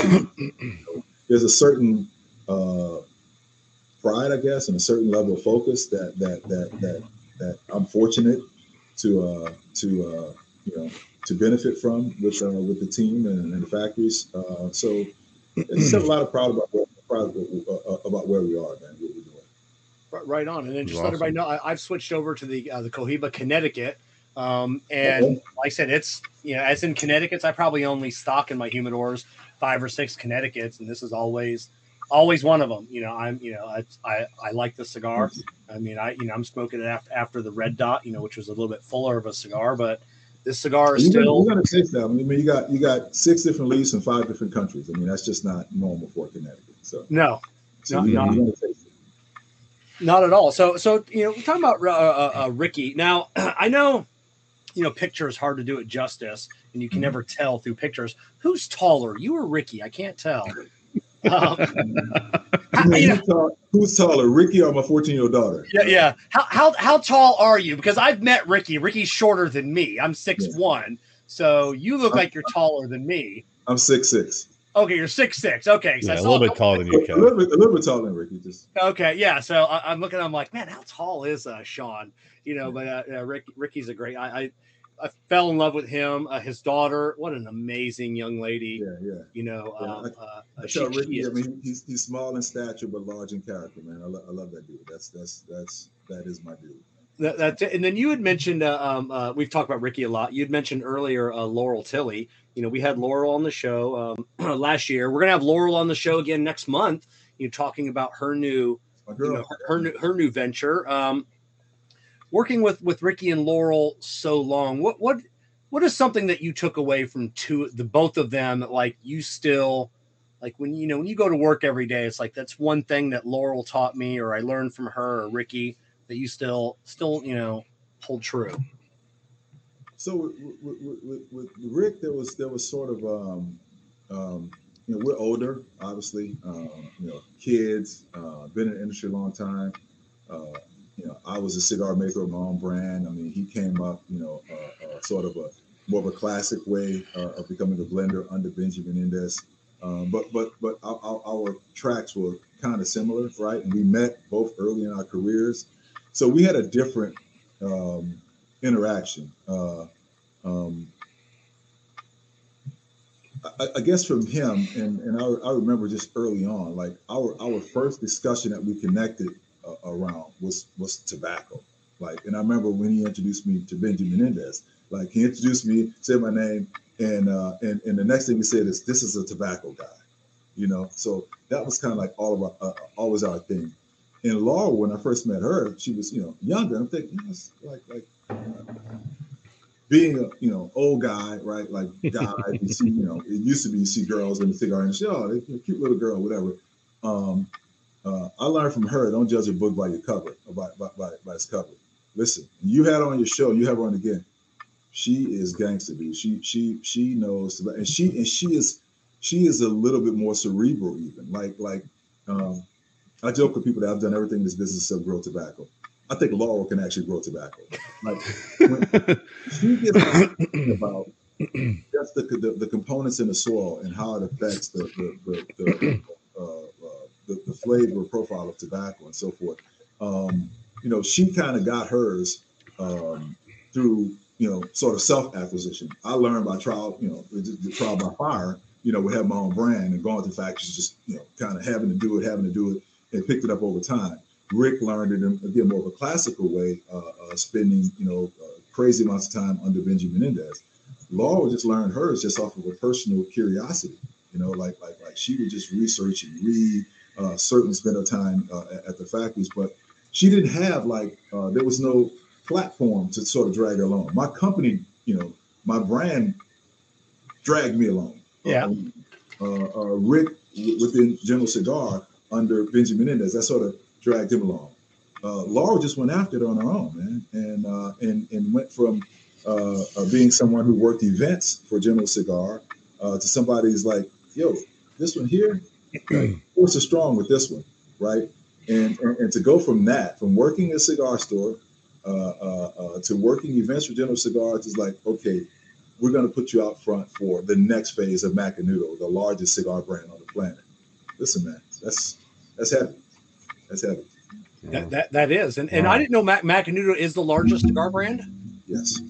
team. You know, there's a certain pride, I guess, and a certain level of focus that I'm fortunate to you know, to benefit from with the team and the factories. So it's a lot of proud about where we are, man. What we're doing. Right on, and then just awesome. Let everybody know I've switched over to the Cohiba Connecticut, and like I said, it's, you know, as in Connecticut's, I probably only stock in my humidors 5 or 6 Connecticut's, and this is always one of them. You know, I like this cigar. I mean, I'm smoking it after the Red Dot, you know, which was a little bit fuller of a cigar, but this cigar is still. You got to taste that. I mean, you got 6 different leaves in 5 different countries. I mean, that's just not normal for Connecticut. So no. Not at all. So you know, we're talking about Ricky. Now, I know, you know, picture is hard to do it justice, and you can never tell through pictures. Who's taller, you or Ricky? I can't tell. Who's taller, Ricky or my 14-year-old daughter? Yeah. How tall are you? Because I've met Ricky. Ricky's shorter than me. I'm 6'1", so you look like you're taller than me. I'm 6'6". Okay, you're 6'6". Okay, so yeah, a little bit taller than you, Kevin. A little bit taller than Ricky. Just okay, yeah. So I'm looking. I'm like, man, how tall is Sean? You know, but Ricky's a great. I fell in love with him. His daughter, what an amazing young lady. Yeah. You know, Ricky. I mean, he's small in stature but large in character, man. I love that dude. That is my dude. That's it. And then you had mentioned we've talked about Ricky a lot. You'd mentioned earlier Laurel Tilley. You know, we had Laurel on the show last year. We're gonna have Laurel on the show again next month. You know, talking about her new, you know, her new venture. Working with Ricky and Laurel so long, what is something that you took away from the both of them that, like, you still like when you go to work every day? It's like, that's one thing that Laurel taught me, or I learned from her, or Ricky, that you still, you know, hold true. So with Rick, there was sort of, you know, we're older, obviously, you know, kids, been in the industry a long time. You know, I was a cigar maker of my own brand. I mean, he came up, you know, sort of a more of a classic way of becoming a blender under Benjamin Indes. But our tracks were kind of similar, right? And we met both early in our careers. So we had a different interaction. I guess from him, and I remember just early on, like our first discussion that we connected around was tobacco. Like, and I remember when he introduced me to Benjamin Indes, like he introduced me, said my name, and the next thing he said is, this is a tobacco guy, you know? So that was kind of like all of our, always our thing. And Laura, when I first met her, she was, you know, younger. I'm thinking, yes, being a, you know, old guy, right? Like guy, you see, you know, it used to be you see girls in the cigar industry, oh, they're a cute little girl, whatever. I learned from her, don't judge a book by your cover, by its cover. Listen, you had on your show, you have her on again. She is gangster, dude. She knows, and she is a little bit more cerebral even. I joke with people that I've done everything in this business except grow tobacco. I think Laurel can actually grow tobacco. Like when she gets about just the components in the soil and how it affects the flavor profile of tobacco and so forth. You know, she kind of got hers through, you know, sort of self-acquisition. I learned by trial, you know, the trial by fire. You know, we have my own brand and going to factories, just, you know, kind of having to do it, and picked it up over time. Rick learned it in, again, more of a classical way, spending, you know, crazy amounts of time under Benjamin Indes. Laura just learned hers just off of a personal curiosity, you know, like she would just research and read, certainly spend her time at the factories, but she didn't have there was no platform to sort of drag her along. My company, you know, my brand dragged me along. Yeah. Rick within General Cigar under Benjamin Indes, that sort of dragged him along. Laura just went after it on her own, man, and went from being someone who worked events for General Cigar to somebody who's like, yo, this one here, force is strong with this one, right? And to go from that, from working a cigar store to working events for General Cigars is like, okay, we're going to put you out front for the next phase of Macanudo, the largest cigar brand on the planet. Listen, man, that's heavy. That's heavy. That is. And wow. I didn't know Macanudo is the largest cigar brand. Yes.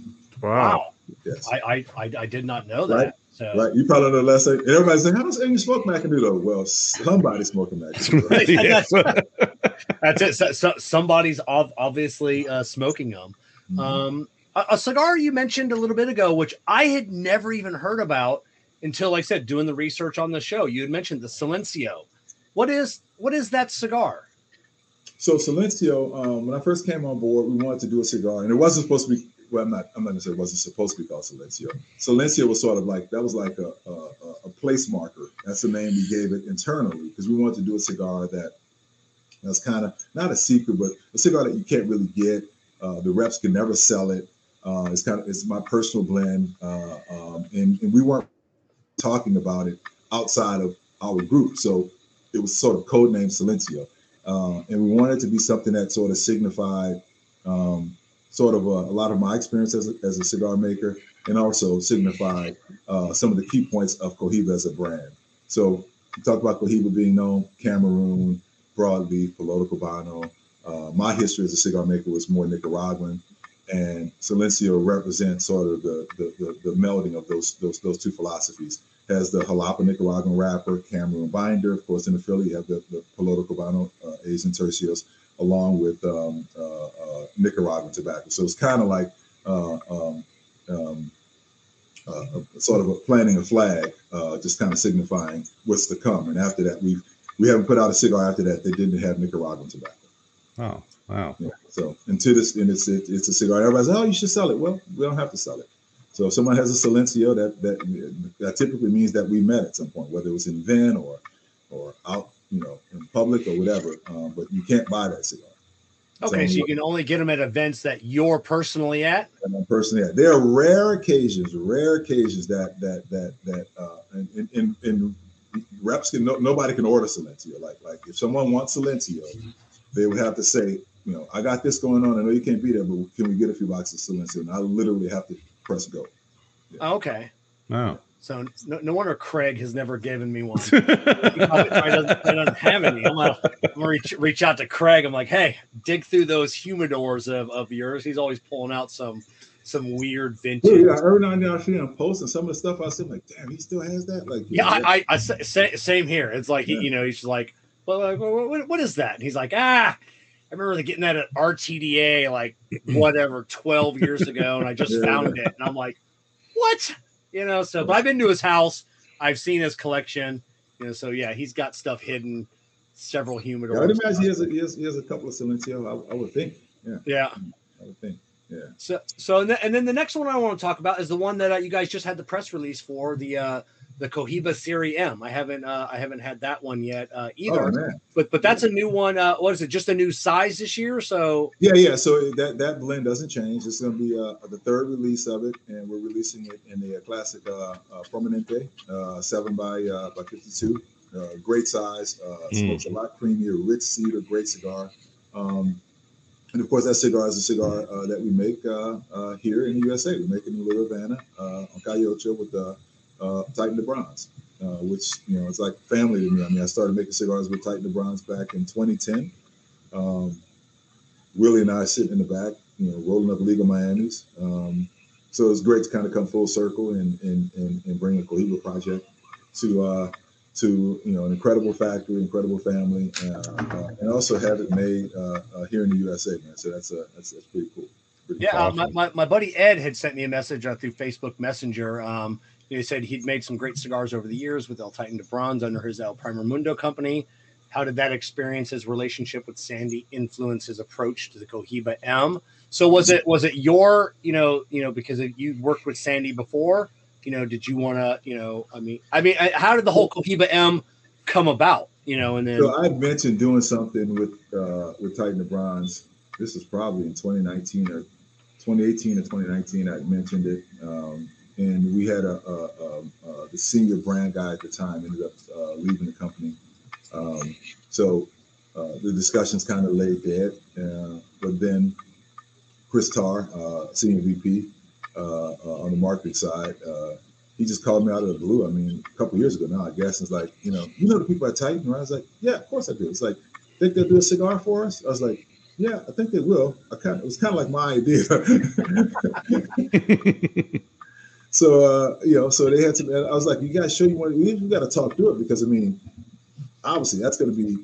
Wow. Yes. I did not know that. Right? So. Right. You probably know less. And everybody's like, how does anyone smoke Macanudo? Well, somebody's smoking Macanudo. Right? Yes. That's it. So somebody's obviously smoking them. Mm-hmm. A cigar you mentioned a little bit ago, which I had never even heard about until, like I said, doing the research on the show. You had mentioned the Silencio. What is that cigar? So Silencio, when I first came on board, we wanted to do a cigar, and it wasn't supposed to be. Well, I'm not gonna say it wasn't supposed to be called Silencio. Silencio was sort of like that was like a place marker. That's the name we gave it internally because we wanted to do a cigar that's kind of not a secret, but a cigar that you can't really get. The reps can never sell it. It's my personal blend, and we weren't talking about it outside of our group, so it was sort of codenamed Silencio. And we wanted it to be something that sort of signified sort of a lot of my experience as a cigar maker, and also signified some of the key points of Cohiba as a brand. So we talked about Cohiba being known, Cameroon, broadleaf, Piloto Cubano. My history as a cigar maker was more Nicaraguan, and Silencio represents sort of the melding of those two philosophies. Has the Jalapa Nicaraguan wrapper, Cameroon binder. Of course, in the Philly, you have the Piloto Cubano Asian Tercios, along with Nicaraguan tobacco. So it's kind of like sort of a planting a flag, just kind of signifying what's to come. And after that, we haven't put out a cigar after that that didn't have Nicaraguan tobacco. Oh, wow. Yeah, so it's a cigar. Everybody's you should sell it. Well, we don't have to sell it. So if someone has a Silencio, that typically means that we met at some point, whether it was in van or out, you know, in public or whatever. But you can't buy that cigar. Okay, so you can only get them at events that you're personally at. And I'm personally at. There are rare occasions that and reps can nobody can order Silencio. Like if someone wants Silencio, they would have to say, you know, I got this going on. I know you can't be there, but can we get a few boxes of Silencio? And I literally have to press go. Yeah. Okay. Wow. So no wonder Craig has never given me one. He doesn't have any. I'm going to reach out to Craig. I'm like, hey, dig through those humidors of yours. He's always pulling out some weird vintage. Yeah, every now and then I see him posting some of the stuff I see. I'm like, damn, he still has that. Like, yeah, I same here. It's like, yeah. He's just like, well, what is that? And he's like, I remember getting that at RTDA, like whatever, 12 years ago, and I just found it, and I'm like, what? So but I've been to his house, I've seen his collection, so yeah, he's got stuff hidden, several humidors. Yeah, I'd imagine he has a couple of Silencio, I would think. Yeah. I would think. Yeah. So and then the next one I want to talk about is the one that you guys just had the press release for, the Cohiba Series M. I haven't had that one yet either. Oh, man. But that's a new one. What is it? Just a new size this year? So yeah. So that blend doesn't change. It's going to be the third release of it, and we're releasing it in the classic Prominente 7 by 52. Great size. Smokes a lot creamier, rich cedar, great cigar. And of course, that cigar is a cigar that we make here in the USA. We make it in Little Havana on Calle Ocho with the Titan de Bronze, which it's like family to me. I started making cigars with Titan de Bronze back in 2010. Willie and I sitting in the back, rolling up legal Miamis. So it's great to kind of come full circle and bring a Cohiba project to an incredible factory, incredible family, and also have it made here in the USA, man. So that's pretty cool. My buddy Ed had sent me a message through Facebook Messenger. He said he'd made some great cigars over the years with El Titan de Bronze under his El Primer Mundo company. How did that experience, his relationship with Sandy, influence his approach to the Cohiba M? So was it your, because you worked with Sandy before, did you want to, how did the whole Cohiba M come about? So I mentioned doing something with Titan de Bronze. This is probably in 2019 or 2018 or 2019. I mentioned it. And we had the senior brand guy at the time ended up leaving the company. So the discussions kind of laid dead. But then Chris Tarr, senior VP on the marketing side, he just called me out of the blue. A couple of years ago now, I guess. It's like, the people at Titan, right? I was like, yeah, of course I do. It's like, think they'll do a cigar for us? I was like, yeah, I think they will. It was kind of like my idea. So, so they had to, I was like, you guys sure you want, we got to talk through it because, obviously that's going to be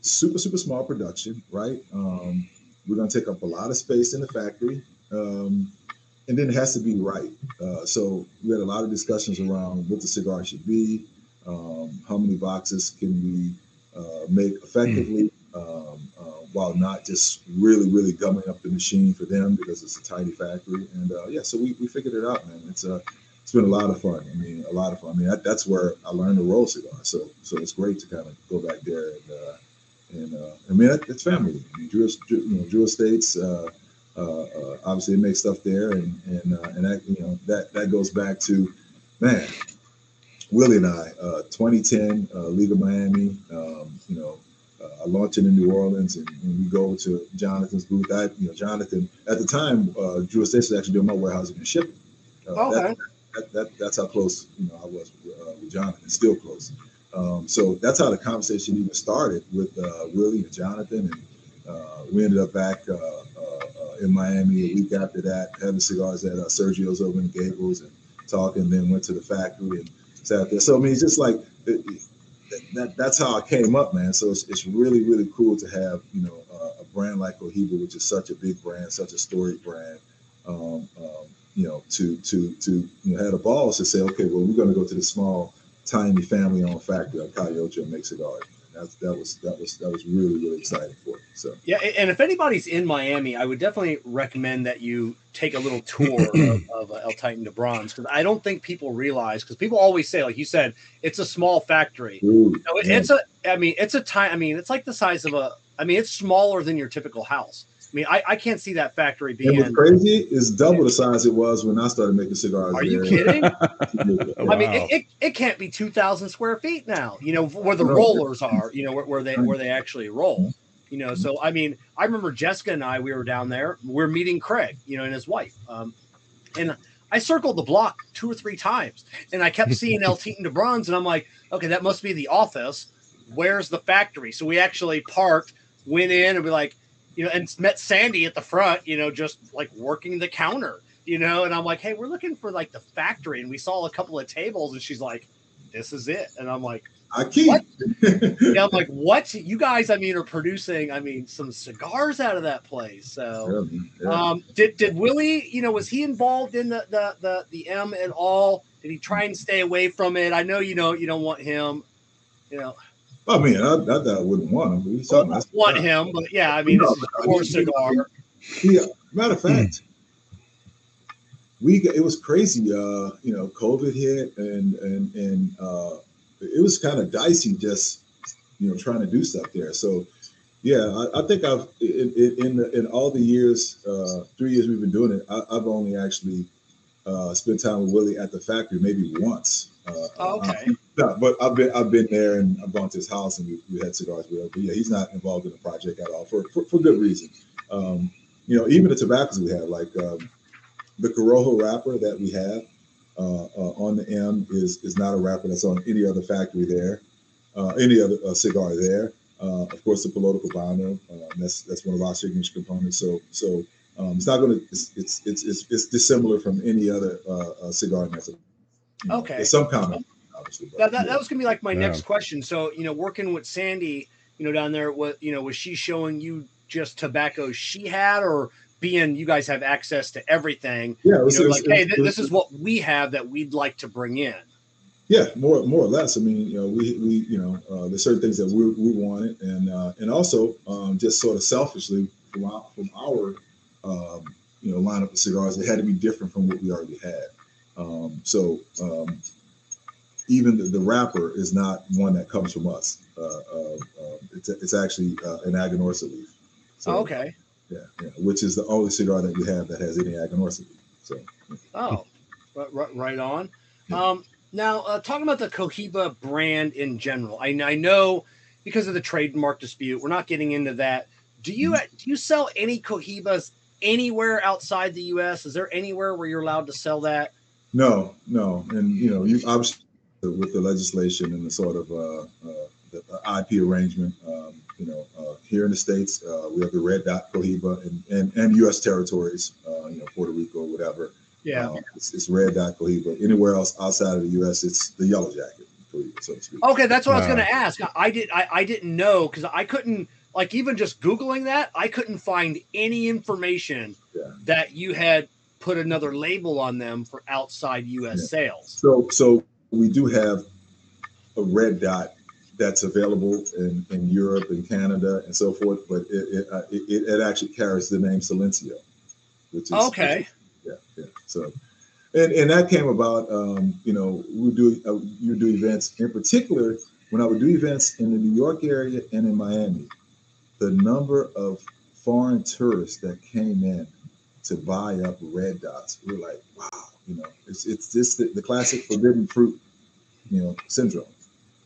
super, super small production, right? We're going to take up a lot of space in the factory, and then it has to be right. So we had a lot of discussions around what the cigar should be, how many boxes can we make effectively while not just really, really gumming up the machine for them because it's a tiny factory. And so we figured it out, man. It's been a lot of fun. A lot of fun. That's where I learned to roll cigars. So it's great to kind of go back there and it's family. Drew Estates, obviously they make stuff there, and that, that goes back to, man, Willie and I, 2010, League of Miami, I launched it in New Orleans, and we go to Jonathan's booth. Jonathan at the time, Drew Estate was actually doing my warehousing and shipping. Okay. That's how close I was with Jonathan. Still close. So that's how the conversation even started with Willie and Jonathan, and we ended up back in Miami a week after that, having cigars at Sergio's over in Gables and talking. Then went to the factory and sat there. So it's just like. That's how I came up, man. So it's really, really cool to have, a brand like Cohiba, which is such a big brand, such a storied brand, to had the balls to say, okay, well, we're going to go to this small, tiny family-owned factory at Calle Ocho and make cigars. That was really, really exciting for me. So yeah, and if anybody's in Miami, I would definitely recommend that you take a little tour of El Titan de Bronze, because I don't think people realize, because people always say, like you said, it's a small factory. Ooh, so it's like the size of it's smaller than your typical house. I can't see that factory being. And what's crazy is double the size it was when I started making cigars. Are you kidding? Wow. It can't be 2,000 square feet now. Where the rollers are. Where they actually roll. So I remember Jessica and I, we were down there. We're meeting Craig, and his wife. And I circled the block 2 or 3 times, and I kept seeing El Titan de Bronze, and I'm like, okay, that must be the office. Where's the factory? So we actually parked, went in, and we like, you know, and met Sandy at the front, you know, just like working the counter, you know, and I'm like, hey, we're looking for like the factory, and we saw a couple of tables, and she's like, this is it, and I'm like, what? Yeah, I'm like, what? You guys, I mean, are producing, I mean, some cigars out of that place. So, yeah. Did Willie, you know, was he involved in the M at all? Did he try and stay away from it? I know, you know, you don't want him, you know. I mean, I wouldn't want him. I don't want him, but yeah, I mean, no, this is your cigar. Yeah, matter of fact, it was crazy. You know, COVID hit, and it was kind of dicey, just, you know, trying to do stuff there. So, yeah, I think I've in all the years, 3 years we've been doing it, I've only actually spent time with Willie at the factory maybe once. Okay. But I've been there, and I've gone to his house, and we had cigars with him. But yeah, he's not involved in the project at all for good reason. You know, even the tobaccos we have, like the Corojo wrapper that we have. On the M is not a wrapper that's on any other factory there, any other cigar there. Of course, the Piloto Cabana, that's one of our signature components. So it's not going to it's dissimilar from any other cigar method. You know, okay. Some comment, obviously. That was gonna be like my next question. So, you know, working with Sandy, you know, down there, what, you know, was she showing you just tobacco she had, or? Being you guys have access to everything, yeah. This is what we have that we'd like to bring in. Yeah, more or less. I mean, you know, we you know, there's certain things that we wanted, and also just sort of selfishly from our you know, lineup of cigars, it had to be different from what we already had. So even the wrapper is not one that comes from us. It's actually an Aganorsa leaf. So, okay. Yeah, which is the only cigar that we have that has any Aganorsa. So. Yeah. Oh, right on. Yeah. Now, talking about the Cohiba brand in general, I know because of the trademark dispute, we're not getting into that. Do you sell any Cohibas anywhere outside the U.S.? Is there anywhere where you're allowed to sell that? No, and you know, you obviously with the legislation and the sort of the IP arrangement. You know, here in the States, we have the Red Dot Cohiba and U.S. territories, you know, Puerto Rico, whatever. Yeah. It's Red Dot Cohiba. Anywhere else outside of the U.S., it's the Yellow Jacket Cohiba, so to speak. Okay, that's what I was going to ask. I didn't know, because I couldn't, like, even just Googling that, I couldn't find any information that you had put another label on them for outside U.S. sales. So we do have a Red Dot that's available in Europe and Canada and so forth, but it actually carries the name Silencio, which is okay. Yeah. So, and that came about. You know, you do events in particular. When I would do events in the New York area and in Miami, the number of foreign tourists that came in to buy up Red Dots, we were like, wow, you know, it's just the classic forbidden fruit, you know, syndrome.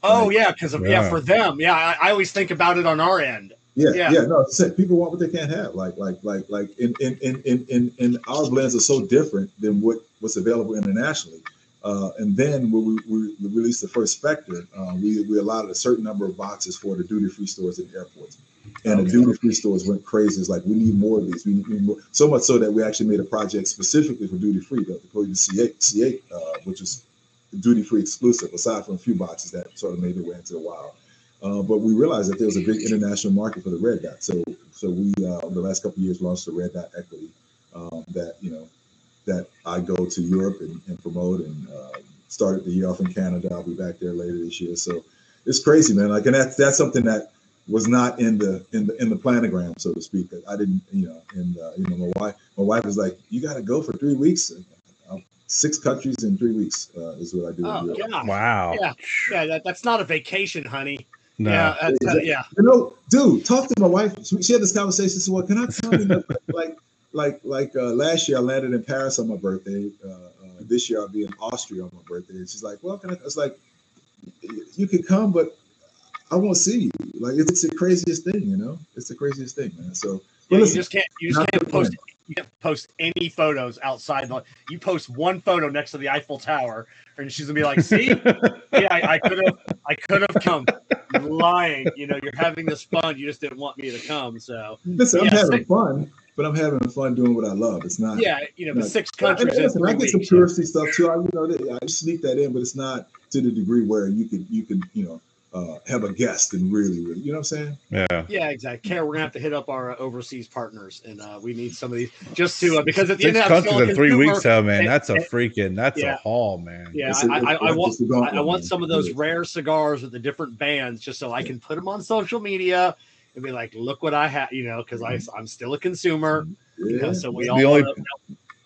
Oh, yeah, because for them. Yeah, I always think about it on our end. Yeah. No, people want what they can't have. Like in our blends are so different than what's available internationally. And then when we released the first Spectre, we allowed a certain number of boxes for the duty-free stores and airports. And the duty-free stores went crazy. It's like, we need more of these. We need more. So much so that we actually made a project specifically for duty-free, the Cohiba C8, which is duty-free exclusive, aside from a few boxes that sort of made their way into the wild. But we realized that there was a big international market for the Red Dot. So we, the last couple of years, launched the Red Dot Equity that, you know, that I go to Europe and promote, and started the year off in Canada. I'll be back there later this year. So it's crazy, man. Like, and that's something that was not in the planogram, so to speak. I didn't, you know, and you know, my wife was like, you got to go for 3 weeks. 6 countries in 3 weeks is what I do. Oh, yeah. Wow. Yeah. That's not a vacation, honey. No. Yeah. You know, dude, talk to my wife. She had this conversation. So, well, can I tell you? like last year I landed in Paris on my birthday. This year I'll be in Austria on my birthday. And she's like, well, can I? I was like, you can come, but I won't see you. Like, it's the craziest thing, you know? It's the craziest thing, man. So, yeah, listen, you just can't post You can't post any photos outside. You post one photo next to the Eiffel Tower, and she's gonna be like, "See, yeah, I could have come." You're lying, you know. You're having this fun. You just didn't want me to come. So listen, yeah, I'm having fun, but I'm having fun doing what I love. It's not, yeah, you know, but six countries. Listen, I get some touristy stuff too. I sneak that in, but it's not to the degree where you could. Have a guest and really, you know what I'm saying? Yeah. Yeah, exactly. Kara, we're going to have to hit up our overseas partners, and we need some of these just to, because at the end of the 3 weeks out, man, that's a haul, man. Yeah, I want some of those rare cigars with the different bands just so I can put them on social media and be like, look what I have, you know, because I'm still a consumer. Yeah. You know, so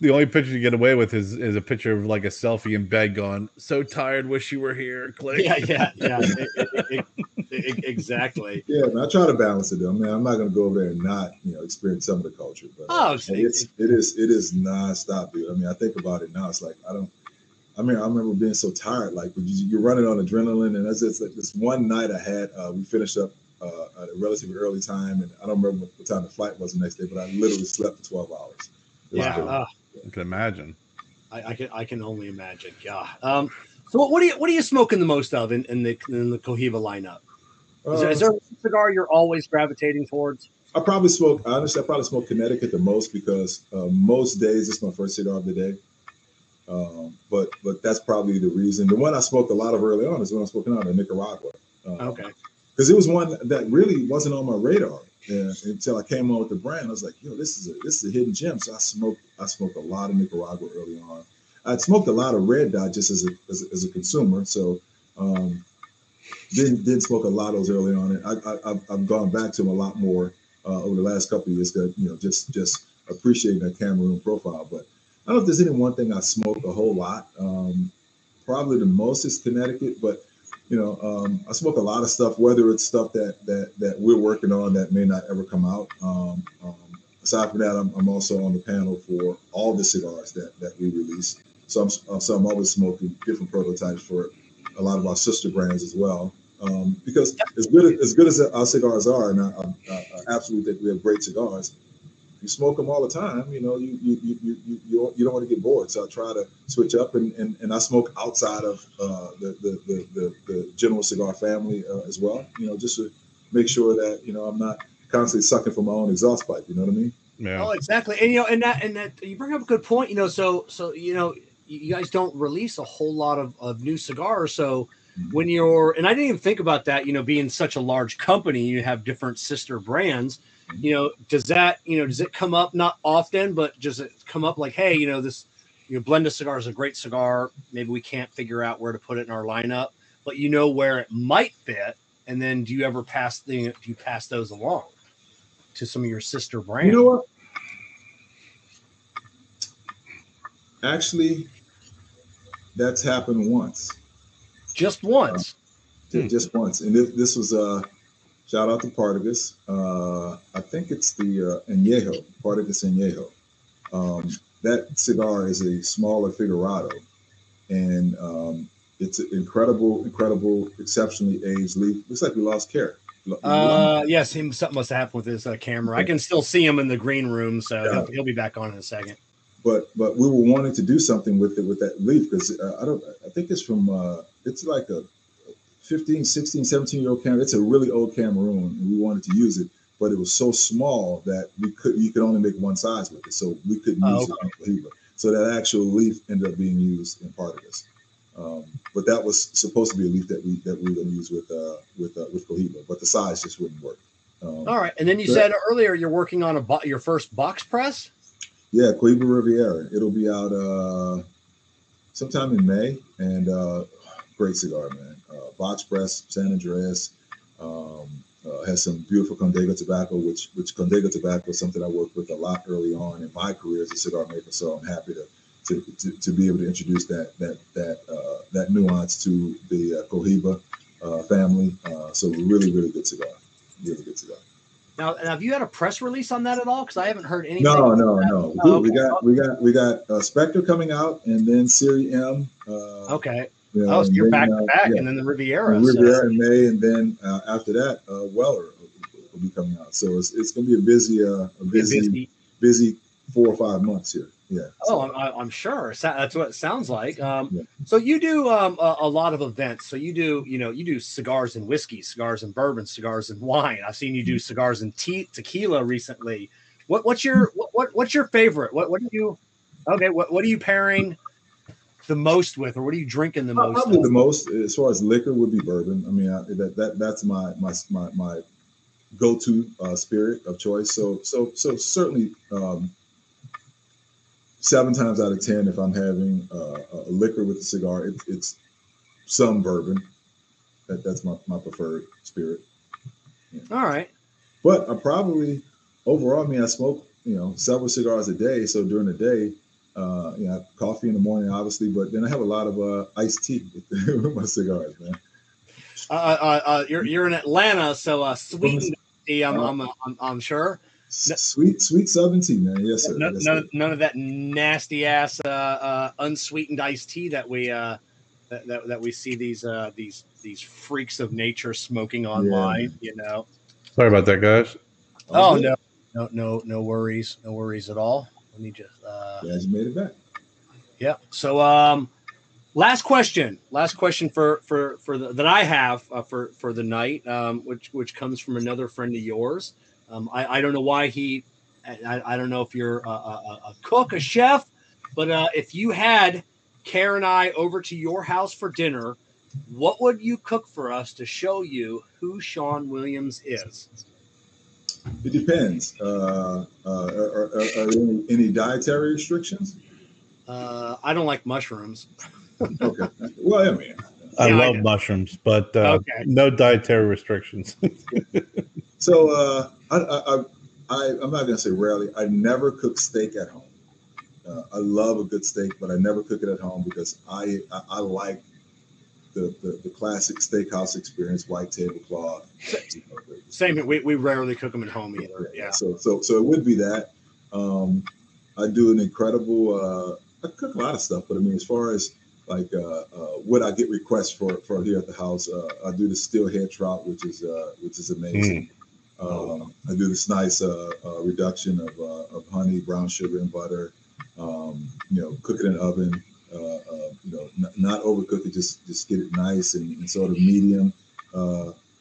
the only picture you get away with is a picture of like a selfie in bed going, so tired, wish you were here. Click. Yeah. Exactly. Yeah, I try to balance it though. I mean, I'm not going to go over there and not, experience some of the culture. But it is nonstop, dude. I mean, I think about it now. It's like, I remember being so tired. Like, you're running on adrenaline. And that's just like this one night I had, we finished up at a relatively early time. And I don't remember what time the flight was the next day, but I literally slept for 12 hours. Yeah, I can imagine. I can only imagine. Yeah. So what are you smoking the most of in the Cohiba lineup? Is there a cigar you're always gravitating towards? I probably smoke Connecticut the most because most days it's my first cigar of the day. But that's probably the reason. The one I smoked a lot of early on is when I was smoking on in Nicaragua. Okay. Because it was one that really wasn't on my radar. Yeah, until I came on with the brand, I was like, this is a hidden gem. So I smoked a lot of Nicaragua early on. I'd smoked a lot of Red Dot just as a consumer. So did smoke a lot of those early on. And I've gone back to them a lot more over the last couple of years, because just appreciating that Cameroon profile. But I don't know if there's any one thing I smoke a whole lot. Probably the most is Connecticut, but I smoke a lot of stuff, whether it's stuff that we're working on that may not ever come out. Aside from that, I'm also on the panel for all the cigars that we release. So I'm always smoking different prototypes for a lot of our sister brands as well. Because as good as our cigars are, and I absolutely think we have great cigars, you smoke them all the time, you don't want to get bored. So I try to switch up, and I smoke outside of the general cigar family as well, just to make sure that I'm not constantly sucking from my own exhaust pipe. You know what I mean? Yeah. Oh, exactly. And that you bring up a good point. So you guys don't release a whole lot of new cigars. So when you're, and I didn't even think about that. Being such a large company, you have different sister brands. Does it come up, not often, but does it come up like, hey, this, Blenda cigar is a great cigar. Maybe we can't figure out where to put it in our lineup, but where it might fit. And then do you ever pass those along to some of your sister brands? You know what? Actually, that's happened once. Just once. Just once. And this was, shout out to Partagas. I think it's the Añejo, Partagas Añejo. That cigar is a smaller Figurado, and it's an incredible, exceptionally aged leaf. Looks like we lost Kara. Yes, something must have happened with his camera. I can still see him in the green room, so he'll be back on in a second. But we were wanting to do something with it, with that leaf, because I think it's from it's like a 15, 16, 17-year-old Cameroon. It's a really old Cameroon, and we wanted to use it, but it was so small that you could only make one size with it, so we couldn't use it on Cohiba. So that actual leaf ended up being used in part of this. But that was supposed to be a leaf that we were going to use with Cohiba, but the size just wouldn't work. All right, and then you said earlier you're working on your first box press? Yeah, Cohiba Riviera. It'll be out sometime in May, and great cigar, man. Box press, San Andreas, has some beautiful Condega tobacco, which Condega tobacco is something I worked with a lot early on in my career as a cigar maker. So I'm happy to be able to introduce that nuance to the Cohiba family. So really good cigar. Now, have you had a press release on that at all? Because I haven't heard anything. No. We got Spectre coming out, and then Siri M. So you're back to back, and then the Riviera. In May, and then after that, Weller will be coming out. So it's going to be a busy 4 or 5 months here. Yeah. So. Oh, I'm sure. That's what it sounds like. Yeah. So you do a lot of events. So you do, you do cigars and whiskey, cigars and bourbon, cigars and wine. I've seen you do cigars and tequila recently. What's your favorite? What are you pairing the most with, or what are you drinking the most? Probably the most, as far as liquor, would be bourbon. I mean, that's my go-to spirit of choice. So certainly. 7 times out of 10, if I'm having a liquor with a cigar, it's some bourbon. That's my preferred spirit. Yeah. All right. But I probably overall, I smoke several cigars a day. So during the day, I have coffee in the morning, obviously, but then I have a lot of iced tea with my cigars, man. You're in Atlanta, so sweetened tea, I'm sure. Sweet Southern tea, man. Yes, sir. None of that nasty ass unsweetened iced tea that we see these freaks of nature smoking online. Yeah. Sorry about that, guys. Oh okay. No worries, at all. Let me just. You guys made it back. Yeah. So last question for that I have for the night, which comes from another friend of yours. I don't know why I don't know if you're a cook, a chef, but if you had Karen and I over to your house for dinner, what would you cook for us to show you who Sean Williams is? It depends. Are any dietary restrictions? I don't like mushrooms. Okay. Well, I love mushrooms, but no dietary restrictions. So I'm not gonna say rarely. I never cook steak at home. I love a good steak, but I never cook it at home because I like the classic steakhouse experience, white tablecloth. Same. We rarely cook them at home either. Yeah. So it would be that. I do an incredible. I cook a lot of stuff, but as far as like what I get requests for here at the house, I do the steelhead trout, which is amazing. I do this nice reduction of honey, brown sugar, and butter. Cook it in the oven. Not overcook it. Just get it nice and sort of medium.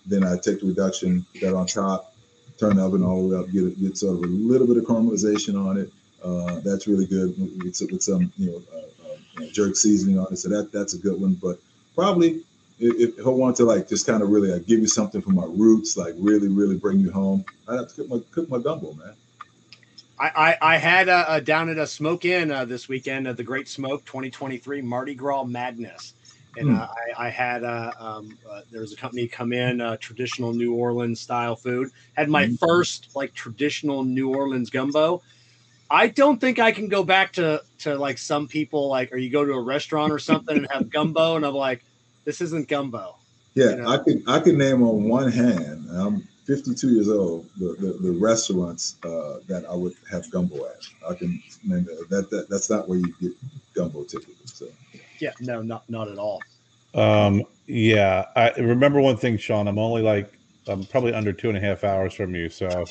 Then I take the reduction, put that on top, turn the oven all the way up, get sort of a little bit of caramelization on it. That's really good with some jerk seasoning on it. So that's a good one. But probably. If I want to just kind of really give you something from my roots, really bring you home, I'd have to cook my gumbo, man. I had down at a smoke inn this weekend at the Great Smoke 2023 Mardi Gras Madness, and I had there was a company come in traditional New Orleans style food. Had my first traditional New Orleans gumbo. I don't think I can go back to some people or you go to a restaurant or something and have gumbo, and I'm like. This isn't gumbo. Yeah, I can name on one hand. And I'm 52 years old. The restaurants that I would have gumbo at. I can name that's not where you get gumbo typically. So yeah, no, not at all. Yeah, I remember one thing, Sean. I'm probably under 2.5 hours from you, so.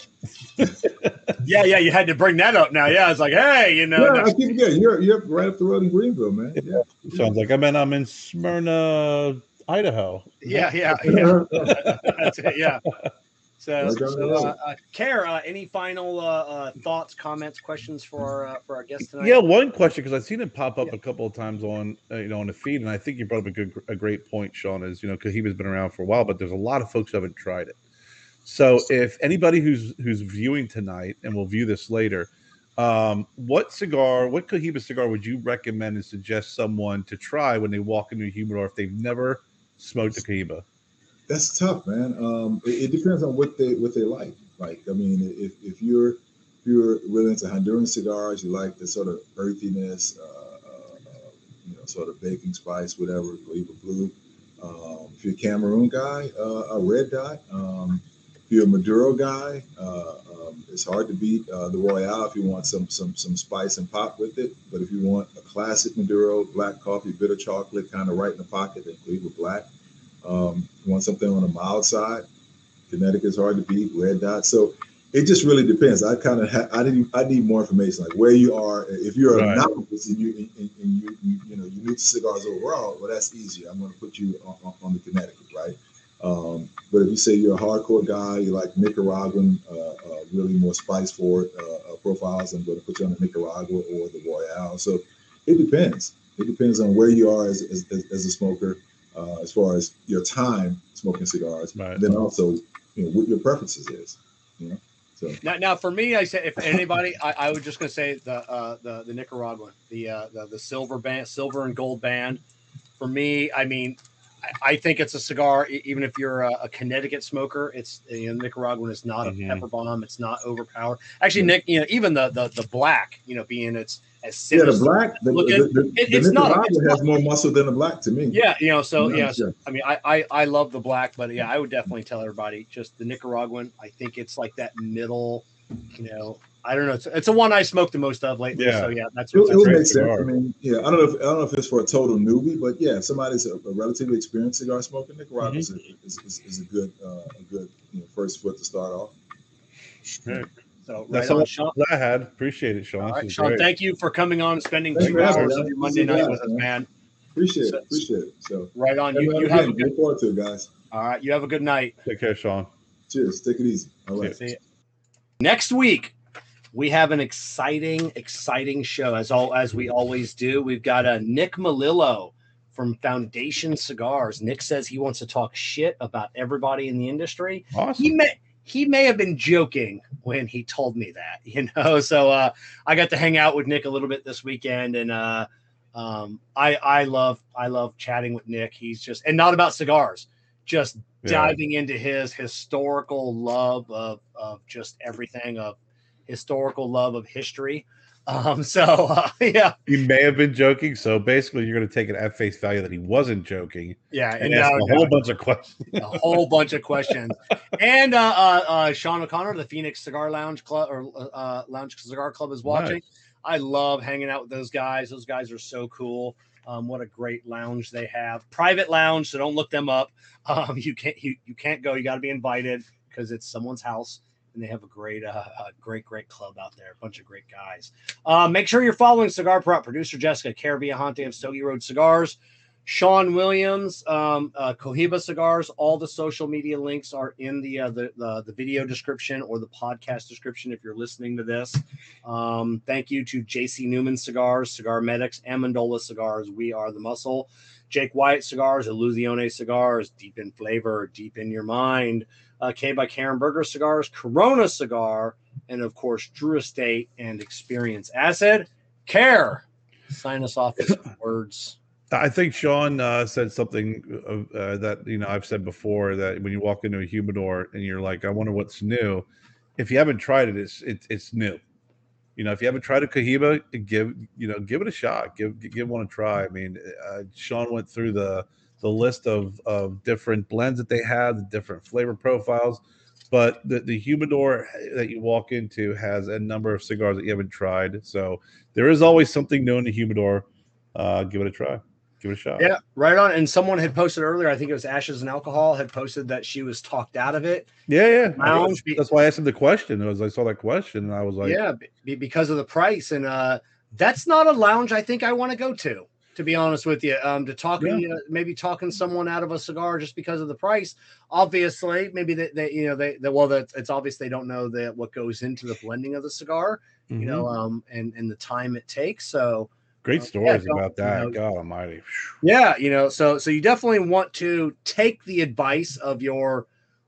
yeah, you had to bring that up now. Yeah, I was like, hey, Yeah, I keep getting you're right up the road in Greenville, man. Yeah. Sounds like I'm in Smyrna, Idaho. Yeah. That's it, yeah. So, Kara, any final thoughts, comments, questions for our guest tonight? Yeah, one question, because I've seen it pop up a couple of times on on the feed, and I think you brought up a great point, Sean. Is Cohiba's been around for a while, but there's a lot of folks who haven't tried it. So, if anybody who's viewing tonight and will view this later, what Cohiba cigar would you recommend and suggest someone to try when they walk into a humidor if they've never smoked a Cohiba? That's tough, man. It depends on what they like. If you're really into Honduran cigars, you like the sort of earthiness, sort of baking spice, whatever, Cohiba Blue. If you're a Cameroon guy, a Red Dot. If you're a Maduro guy, it's hard to beat the Royale if you want some spice and pop with it. But if you want a classic Maduro, black coffee, bitter chocolate, kind of right in the pocket, then Cohiba Black. You want something on the mild side? Connecticut is hard to beat. Red Dot. So It just really depends. I kind of I need more information, like where you are. If you're a novice and you need the cigars overall, well, that's easier. I'm going to put you on the Connecticut, right? But if you say you're a hardcore guy, you like Nicaraguan, really more spice forward profiles, I'm going to put you on the Nicaragua or the Royale. So it depends. It depends on where you are as a smoker, as far as your time smoking cigars, and then also what your preferences is. So. Now for me, I say if anybody, I was just gonna say the Nicaraguan, the silver and gold band. For me, I mean, I think it's a cigar. Even if you're a Connecticut smoker, it's the Nicaraguan is not a pepper bomb. It's not overpowered. Actually, Nick, even the black, being it's as sinister. Yeah, the black. It's not. It has more muscle than the black to me. Yeah, So sure. I mean, I love the black, but yeah, I would definitely tell everybody just the Nicaraguan. I think it's like that middle. I don't know. It's the one I smoked the most of lately. Yeah. So yeah, that's what it makes sense. I mean, yeah, I don't know if it's for a total newbie, but yeah, somebody's a relatively experienced cigar smoker. Nicaraguan is a good first foot to start off. Okay. So that's all Sean. I had. Appreciate it, Sean. All right, Sean, great. Thank you for coming on and spending 2 hours of your Monday night with us, man. Appreciate it. So right on. You have a good forward to it, guys. All right, you have a good night. Take care, Sean. Cheers. Take it easy. All right. See you. Next week. We have an exciting show, as we always do. We've got Nick Melillo from Foundation Cigars. Nick says he wants to talk shit about everybody in the industry. Awesome. He may have been joking when he told me that, So I got to hang out with Nick a little bit this weekend, and I love chatting with Nick. He's just and not about cigars, just diving into his historical love of just everything of. Historical love of history. He may have been joking. So basically you're going to take it at face value that he wasn't joking. Yeah. And ask a whole bunch of questions. And Sean O'Connor, the Phoenix Cigar Lounge Club or Lounge Cigar Club is watching. Nice. I love hanging out with those guys. Those guys are so cool. What a great lounge they have. Private lounge, so don't look them up. You can't go. You got to be invited because it's someone's house. And they have a great club out there. A bunch of great guys. Make sure you're following Cigar Prop. Producer Jessica Carabia-Hante of Stogie Road Cigars. Sean Williams, Cohiba Cigars. All the social media links are in the video description or the podcast description if you're listening to this. Thank you to J.C. Newman Cigars, CigarMedics, Amendola Cigars, We Are the Muscle, Jake Wyatt Cigars, Illusione Cigars, Deep in Flavor, Deep in Your Mind, K by Karen Berger Cigars, Corona Cigar, and of course, Drew Estate and Experience Acid. Care, sign us off with some words. I think Sean said something that I've said before, that when you walk into a humidor and you're like, I wonder what's new. If you haven't tried it, it's new. If you haven't tried a Cohiba, give it a shot. Give one a try. I mean, Sean went through the list of different blends that they have, the different flavor profiles, but the humidor that you walk into has a number of cigars that you haven't tried. So there is always something new in the humidor. Give it a try. Give it a shot. Yeah, right on. And someone had posted earlier, I think it was Ashes and Alcohol, had posted that she was talked out of it. Yeah. That's why I asked him the question. I saw that question, and I was like, yeah, because of the price. And that's not a lounge I think I want to go to be honest with you, maybe talking someone out of a cigar just because of the price. Obviously, maybe it's obvious they don't know that what goes into the blending of the cigar, and the time it takes. So great stories about that. God almighty. Yeah. So you definitely want to take the advice of your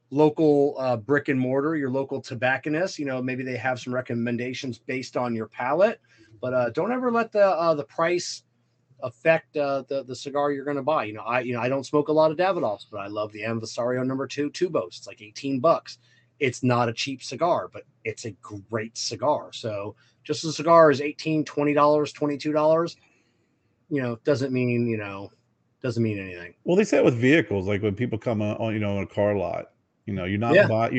local brick and mortar, your local tobacconist, maybe they have some recommendations based on your palate, but don't ever let the price affect the cigar you're going to buy. I don't smoke a lot of Davidoffs, but I love the Anvisario No. 2 Tubos. It's like $18. It's not a cheap cigar, but it's a great cigar. So just as a cigar is $18, $20, $22, doesn't mean anything. Well, they say it with vehicles, like when people come on, on a car lot, you're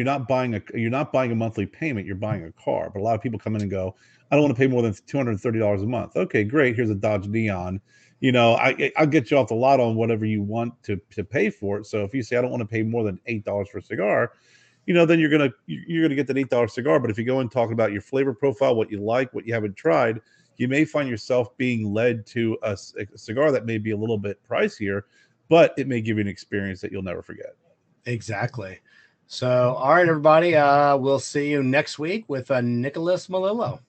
not buying a monthly payment. You're buying a car. But a lot of people come in and go, I don't want to pay more than $230 a month. Okay, great. Here's a Dodge Neon. I'll get you off the lot on whatever you want to pay for it. So if you say, I don't want to pay more than $8 for a cigar, you know, then you're gonna get that $8 cigar. But if you go in talking about your flavor profile, what you like, what you haven't tried, you may find yourself being led to a cigar that may be a little bit pricier, but it may give you an experience that you'll never forget. Exactly. So, all right, everybody, we'll see you next week with Nicholas Melillo.